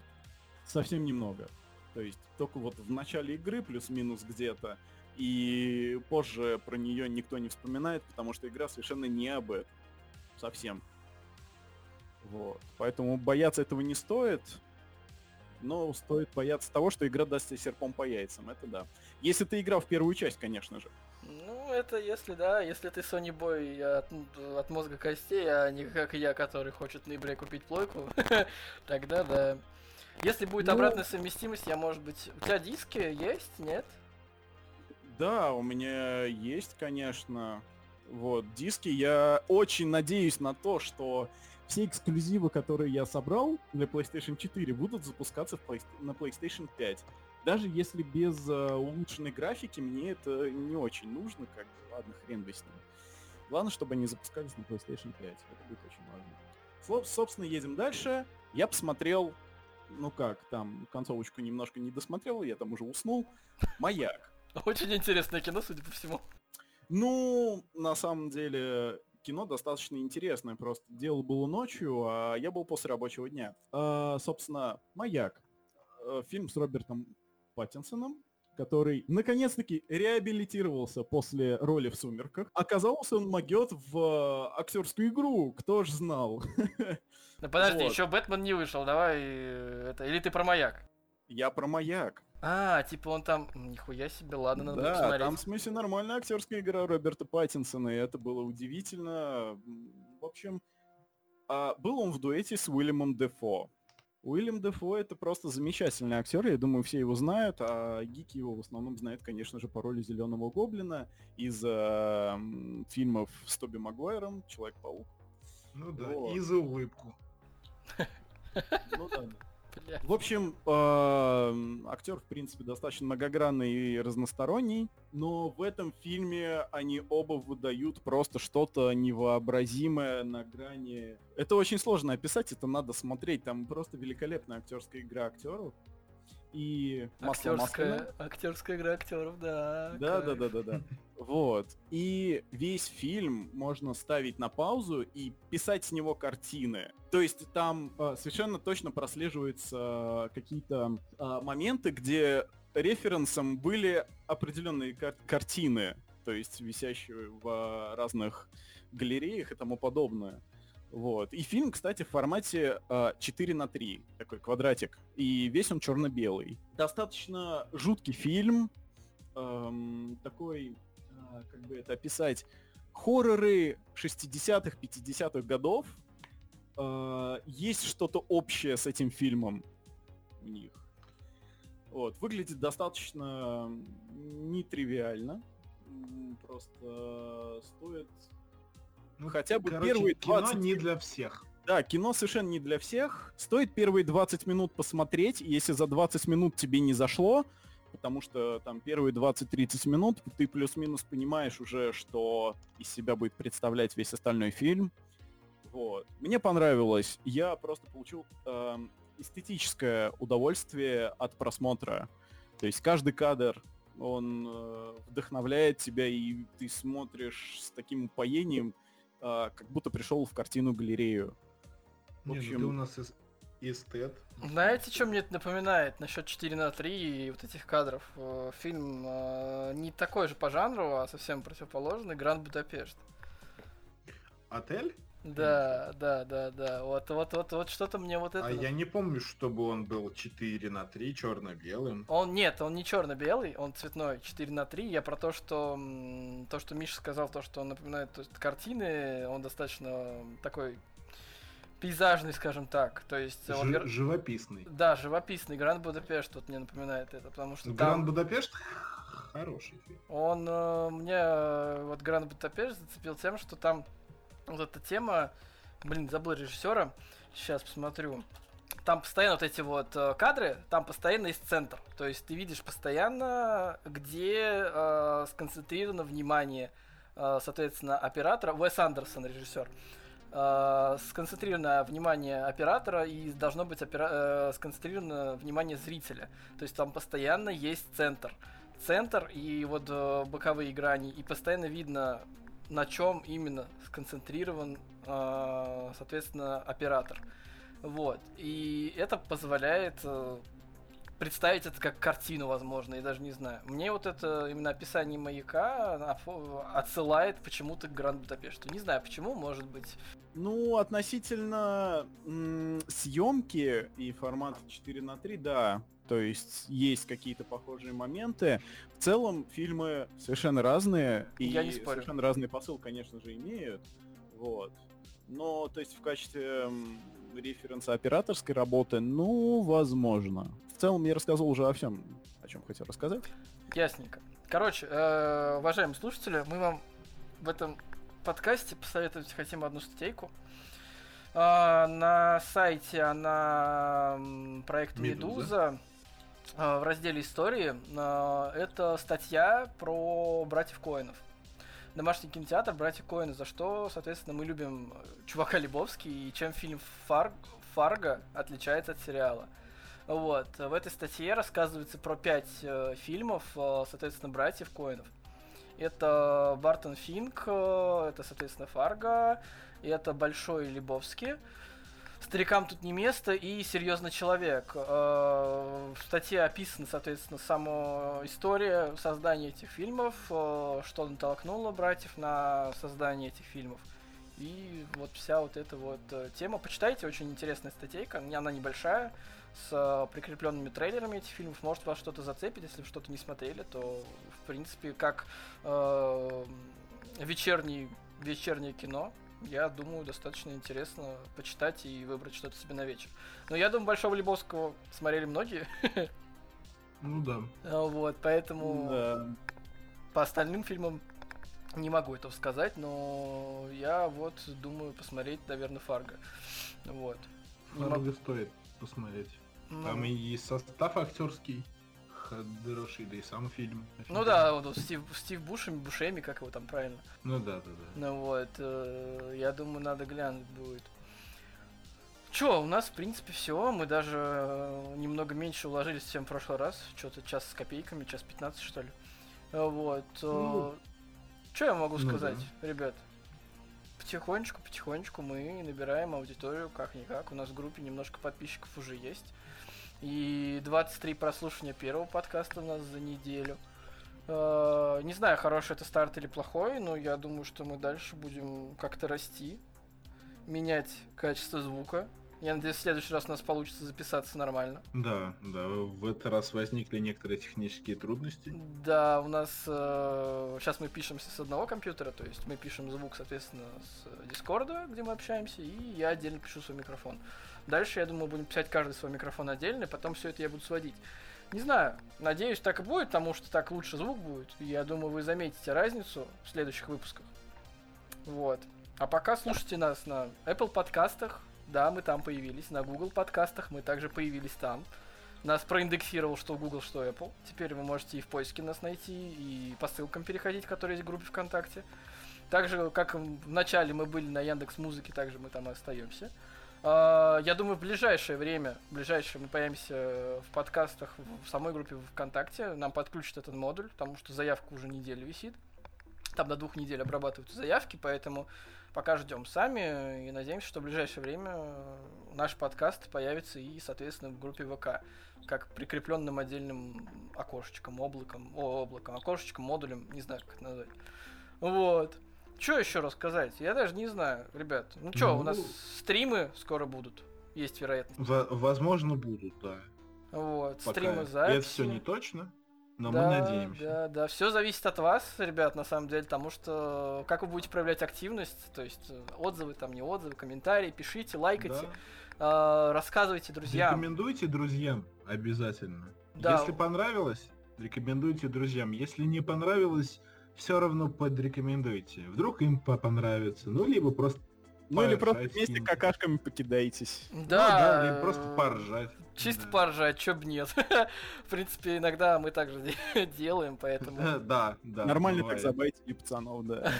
совсем немного. То есть только вот в начале игры плюс-минус где-то, и позже про нее никто не вспоминает, потому что игра совершенно не об этом. Совсем. Вот. Поэтому бояться этого не стоит, но стоит бояться того, что игра даст тебе серпом по яйцам. Это да. Если ты играл в первую часть, конечно же. Ну, это если, да, если ты Sony Boy от, от мозга костей, а не как я, который хочет в ноябре купить плойку, тогда да. Если будет ну... обратная совместимость, я, может быть... У тебя диски есть, нет? Да, у меня есть, конечно. Вот, диски. Я очень надеюсь на то, что все эксклюзивы, которые я собрал для PlayStation четыре, будут запускаться в Play... на PlayStation пять. Даже если без э, улучшенной графики, мне это не очень нужно, как бы, ладно, хрен бы с ним. Главное, чтобы они запускались на PlayStation пять. Это будет очень важно. Флоп, собственно, едем дальше. Я посмотрел, ну как, там, концовочку немножко не досмотрел, я там уже уснул. «Маяк». Очень интересное кино, судя по всему. Ну, на самом деле, кино достаточно интересное. Просто дело было ночью, а я был после рабочего дня. А, собственно, «Маяк». Фильм с Робертом Паттинсоном, который наконец-таки реабилитировался после роли в «Сумерках». Оказался он могёт в актерскую игру, кто ж знал. Ну подожди, вот. Еще «Бэтмен» не вышел, давай это... Или ты про «Маяк»? Я про «Маяк». А, типа он там... Нихуя себе, ладно, надо да, посмотреть. Да, там в смысле нормальная актерская игра Роберта Паттинсона, и это было удивительно. В общем, был он в дуэте с Уильямом Дефо. Уильям Дефо — это просто замечательный актер, я думаю, все его знают, а гики его в основном знают, конечно же, по роли Зеленого Гоблина из э, фильмов с Тоби Магуайром, Человек-паук. Ну да, вот. И за улыбку. Ну да. В общем, э, актер, в принципе, достаточно многогранный и разносторонний, но в этом фильме они оба выдают просто что-то невообразимое на грани... Это очень сложно описать, это надо смотреть, там просто великолепная актерская игра актеров и масло масляное. Актерская игра актеров, да. Да-да-да-да-да. Вот. И весь фильм можно ставить на паузу и писать с него картины. То есть там э, совершенно точно прослеживаются э, какие-то э, моменты, где референсом были определенные кар- картины, то есть висящие в э, разных галереях и тому подобное. Вот. И фильм, кстати, в формате э, четыре на три, такой квадратик, и весь он черно-белый. Достаточно жуткий фильм, эм, такой... как бы это описать, хорроры шестидесятых, пятидесятых годов, э, есть что-то общее с этим фильмом у них. Вот. Выглядит достаточно нетривиально. Просто стоит... Ну, хотя бы короче, первые двадцать... Кино не для всех. Да, кино совершенно не для всех. Стоит первые двадцать минут посмотреть, если за двадцать минут тебе не зашло, потому что там первые двадцать-тридцать минут ты плюс-минус понимаешь уже, что из себя будет представлять весь остальной фильм. Вот. Мне понравилось. Я просто получил э, эстетическое удовольствие от просмотра. То есть каждый кадр, он э, вдохновляет тебя, и ты смотришь с таким упоением, э, как будто пришел в картину-галерею. В общем... Нет, ну ты у нас из... эстет. Знаете, что мне это напоминает насчет четыре на три и вот этих кадров? Фильм э, не такой же по жанру, а совсем противоположный — «Гранд Будапешт». Отель? Да, да, да, да. Вот, вот, вот, вот что-то мне вот это... А я не помню, чтобы он был четыре на три черно-белым. Он, нет, он не черно-белый, он цветной, четыре на три. Я про то, что то, что Миша сказал, то, что он напоминает то, что картины, он достаточно такой... пейзажный, скажем так, то есть... Ж- он... Живописный. Да, живописный. «Гранд Будапешт» вот мне напоминает это, потому что «Гранд там... Будапешт» хороший фильм. Он э, мне... Вот «Гранд Будапешт» зацепил тем, что там вот эта тема... Блин, забыл режиссера. Сейчас посмотрю. Там постоянно вот эти вот кадры, там постоянно есть центр. То есть ты видишь постоянно, где э, сконцентрировано внимание, э, соответственно, оператора. Уэс Андерсон, режиссер. Сконцентрировано внимание оператора, и должно быть опера... сконцентрировано внимание зрителя. То есть там постоянно есть центр. Центр и вот боковые грани. И постоянно видно, на чем именно сконцентрирован, соответственно, оператор. Вот. И это позволяет представить это как картину, возможно, я даже не знаю. Мне вот это именно описание маяка отсылает почему-то к Гранд Будапешту. Не знаю почему, может быть. Ну, относительно м- съемки и формата четыре на три, да. То есть есть какие-то похожие моменты. В целом фильмы совершенно разные. И я не спорю. Совершенно разный посыл, конечно же, имеют. Вот. Но, то есть, в качестве референса операторской работы, ну, возможно. В целом, я рассказал уже о всем, о чем хотел рассказать. Ясненько. Короче, уважаемые слушатели, мы вам в этом подкасте посоветовать хотим одну статейку. На сайте она проект «Медуза». В разделе «Истории» это статья про братьев Коэнов. Домашний кинотеатр «Братья Коэны», за что, соответственно, мы любим чувака Лебовски, и чем фильм Фар... «Фарго» отличается от сериала. Вот. В этой статье рассказывается про пять э, фильмов, э, соответственно, «Братьев Коэнов». Это Бартон Финк, э, это, соответственно, «Фарго», это «Большой Лебовски», «Старикам тут не место» и «Серьезный человек». В статье описана, соответственно, сама история создания этих фильмов, что натолкнуло братьев на создание этих фильмов. И вот вся вот эта вот тема. Почитайте, очень интересная статейка, она небольшая, с прикрепленными трейлерами этих фильмов. Может, вас что-то зацепит, если вы что-то не смотрели, то, в принципе, как э, вечерний, вечернее кино, я думаю, достаточно интересно почитать и выбрать что-то себе на вечер. Но я думаю, Большого Лебовского смотрели многие. Ну да. Вот, поэтому да. По остальным фильмам не могу этого сказать, но я вот думаю посмотреть, наверное, «Фарго». Вот. «Фарго» могу... стоит посмотреть. Ну... Там и состав актерский хороший, да и сам фильм. Офигенно. Ну да, вот, Стив, Стив Бушеми, Бушеми, как его там правильно. Ну да, да, да. Ну вот, э, я думаю, надо глянуть будет. Чё, у нас в принципе все, мы даже немного меньше уложились, чем в прошлый раз, что-то час с копейками, час пятнадцать что ли. Вот, э, ну, чё я могу ну сказать, да. Ребят? Потихонечку, потихонечку мы набираем аудиторию, как-никак, у нас в группе немножко подписчиков уже есть. И двадцать три прослушивания первого подкаста у нас за неделю. Э-э, не знаю, хороший это старт или плохой, но я думаю, что мы дальше будем как-то расти, менять качество звука. Я надеюсь, в следующий раз у нас получится записаться нормально. Да, да, в этот раз возникли некоторые технические трудности. Да, у нас... Сейчас мы пишемся с одного компьютера, то есть мы пишем звук, соответственно, с Дискорда, где мы общаемся, и я отдельно пишу свой микрофон. Дальше, я думаю, будем писать каждый свой микрофон отдельно, и потом все это я буду сводить. Не знаю, надеюсь, так и будет, потому что так лучше звук будет. Я думаю, вы заметите разницу в следующих выпусках. Вот. А пока слушайте нас на Apple подкастах. Да, мы там появились. На Google подкастах мы также появились там. Нас проиндексировал что Google, что Apple. Теперь вы можете и в поиске нас найти, и по ссылкам переходить, которые есть в группе ВКонтакте. Также, как в начале мы были на Яндекс.Музыке, также мы там и остаемся. Я думаю, в ближайшее время, в ближайшее мы появимся в подкастах в самой группе ВКонтакте. Нам подключат этот модуль, потому что заявка уже неделю висит. Там до двух недель обрабатываются заявки, поэтому пока ждем сами и надеемся, что в ближайшее время наш подкаст появится и, соответственно, в группе ВК, как прикрепленным отдельным окошечком, облаком, о, облаком, окошечком, модулем, не знаю, как это назвать. Вот. Что еще рассказать? Я даже не знаю, ребят. Ну что, ну, у нас стримы скоро будут, есть вероятность. В- возможно, будут, да. Вот, пока стримы записи. Это все не точно. Но да, мы надеемся. Да, да, все зависит от вас, ребят, на самом деле, потому что как вы будете проявлять активность, то есть отзывы, там, не отзывы, комментарии, пишите, лайкайте, да. э, рассказывайте друзьям. Рекомендуйте друзьям обязательно. Да. Если понравилось, рекомендуйте друзьям. Если не понравилось, все равно подрекомендуйте. Вдруг им понравится, ну, либо просто... Ну или просто вместе какашками покидаетесь. Да, ну, да, или просто поржать. Чисто да. поржать, чё б нет. В принципе, иногда мы так же делаем, поэтому... Да, да. Нормально бывает. Так забайтили пацанов, да.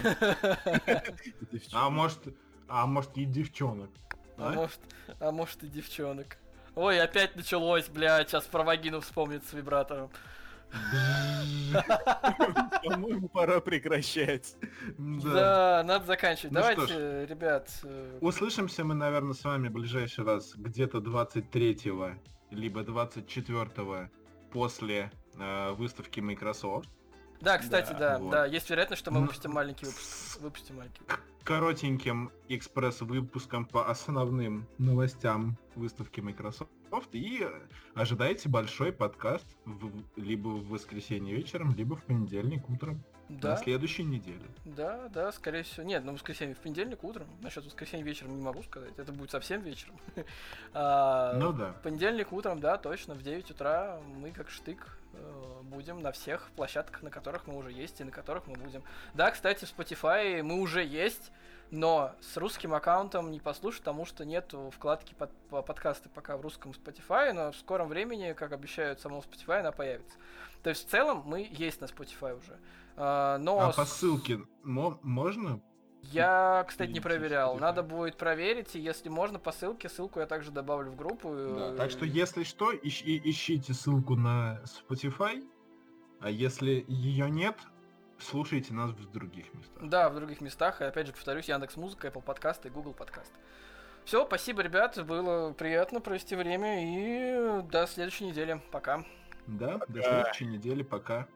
А может, а может и девчонок. А? А, может, а может и девчонок. Ой, опять началось, блядь, сейчас про вагину вспомнит с вибратором. По-моему, пора прекращать. Да, надо заканчивать. Давайте, ребят. Услышимся мы, наверное, с вами в ближайший раз где-то двадцать третьего, либо двадцать четвёртого после выставки Microsoft. Да, кстати, да, да, вот. да, есть вероятность, что мы выпустим маленький выпуск. Выпустим маленький. Коротеньким экспресс-выпуском по основным новостям выставки Microsoft. И ожидайте большой подкаст в, либо в воскресенье вечером, либо в понедельник утром. Да. На следующей неделе. Да, да, скорее всего. Нет, ну в воскресенье, в понедельник утром. Насчет воскресенья вечером не могу сказать. Это будет совсем вечером. а, ну да. В понедельник утром, да, точно, в девять утра мы как штык будем на всех площадках, на которых мы уже есть и на которых мы будем. Да, кстати, в Spotify мы уже есть, но с русским аккаунтом не послушать, потому что нету вкладки под, по подкасты пока в русском Spotify, но в скором времени, как обещают самому Spotify, она появится. То есть в целом мы есть на Spotify уже. Но а по ссылке мо- можно? Я, кстати, не проверял. Надо будет проверить, и если можно, по ссылке. Ссылку я также добавлю в группу. Да, так что, если что, ищи, ищите ссылку на Spotify, а если ее нет, слушайте нас в других местах. Да, в других местах. И опять же, повторюсь, Яндекс.Музыка, Apple подкасты и Google подкасты. Все, спасибо, ребят. Было приятно провести время, и до следующей недели. Пока. Да, пока. До следующей недели. Пока.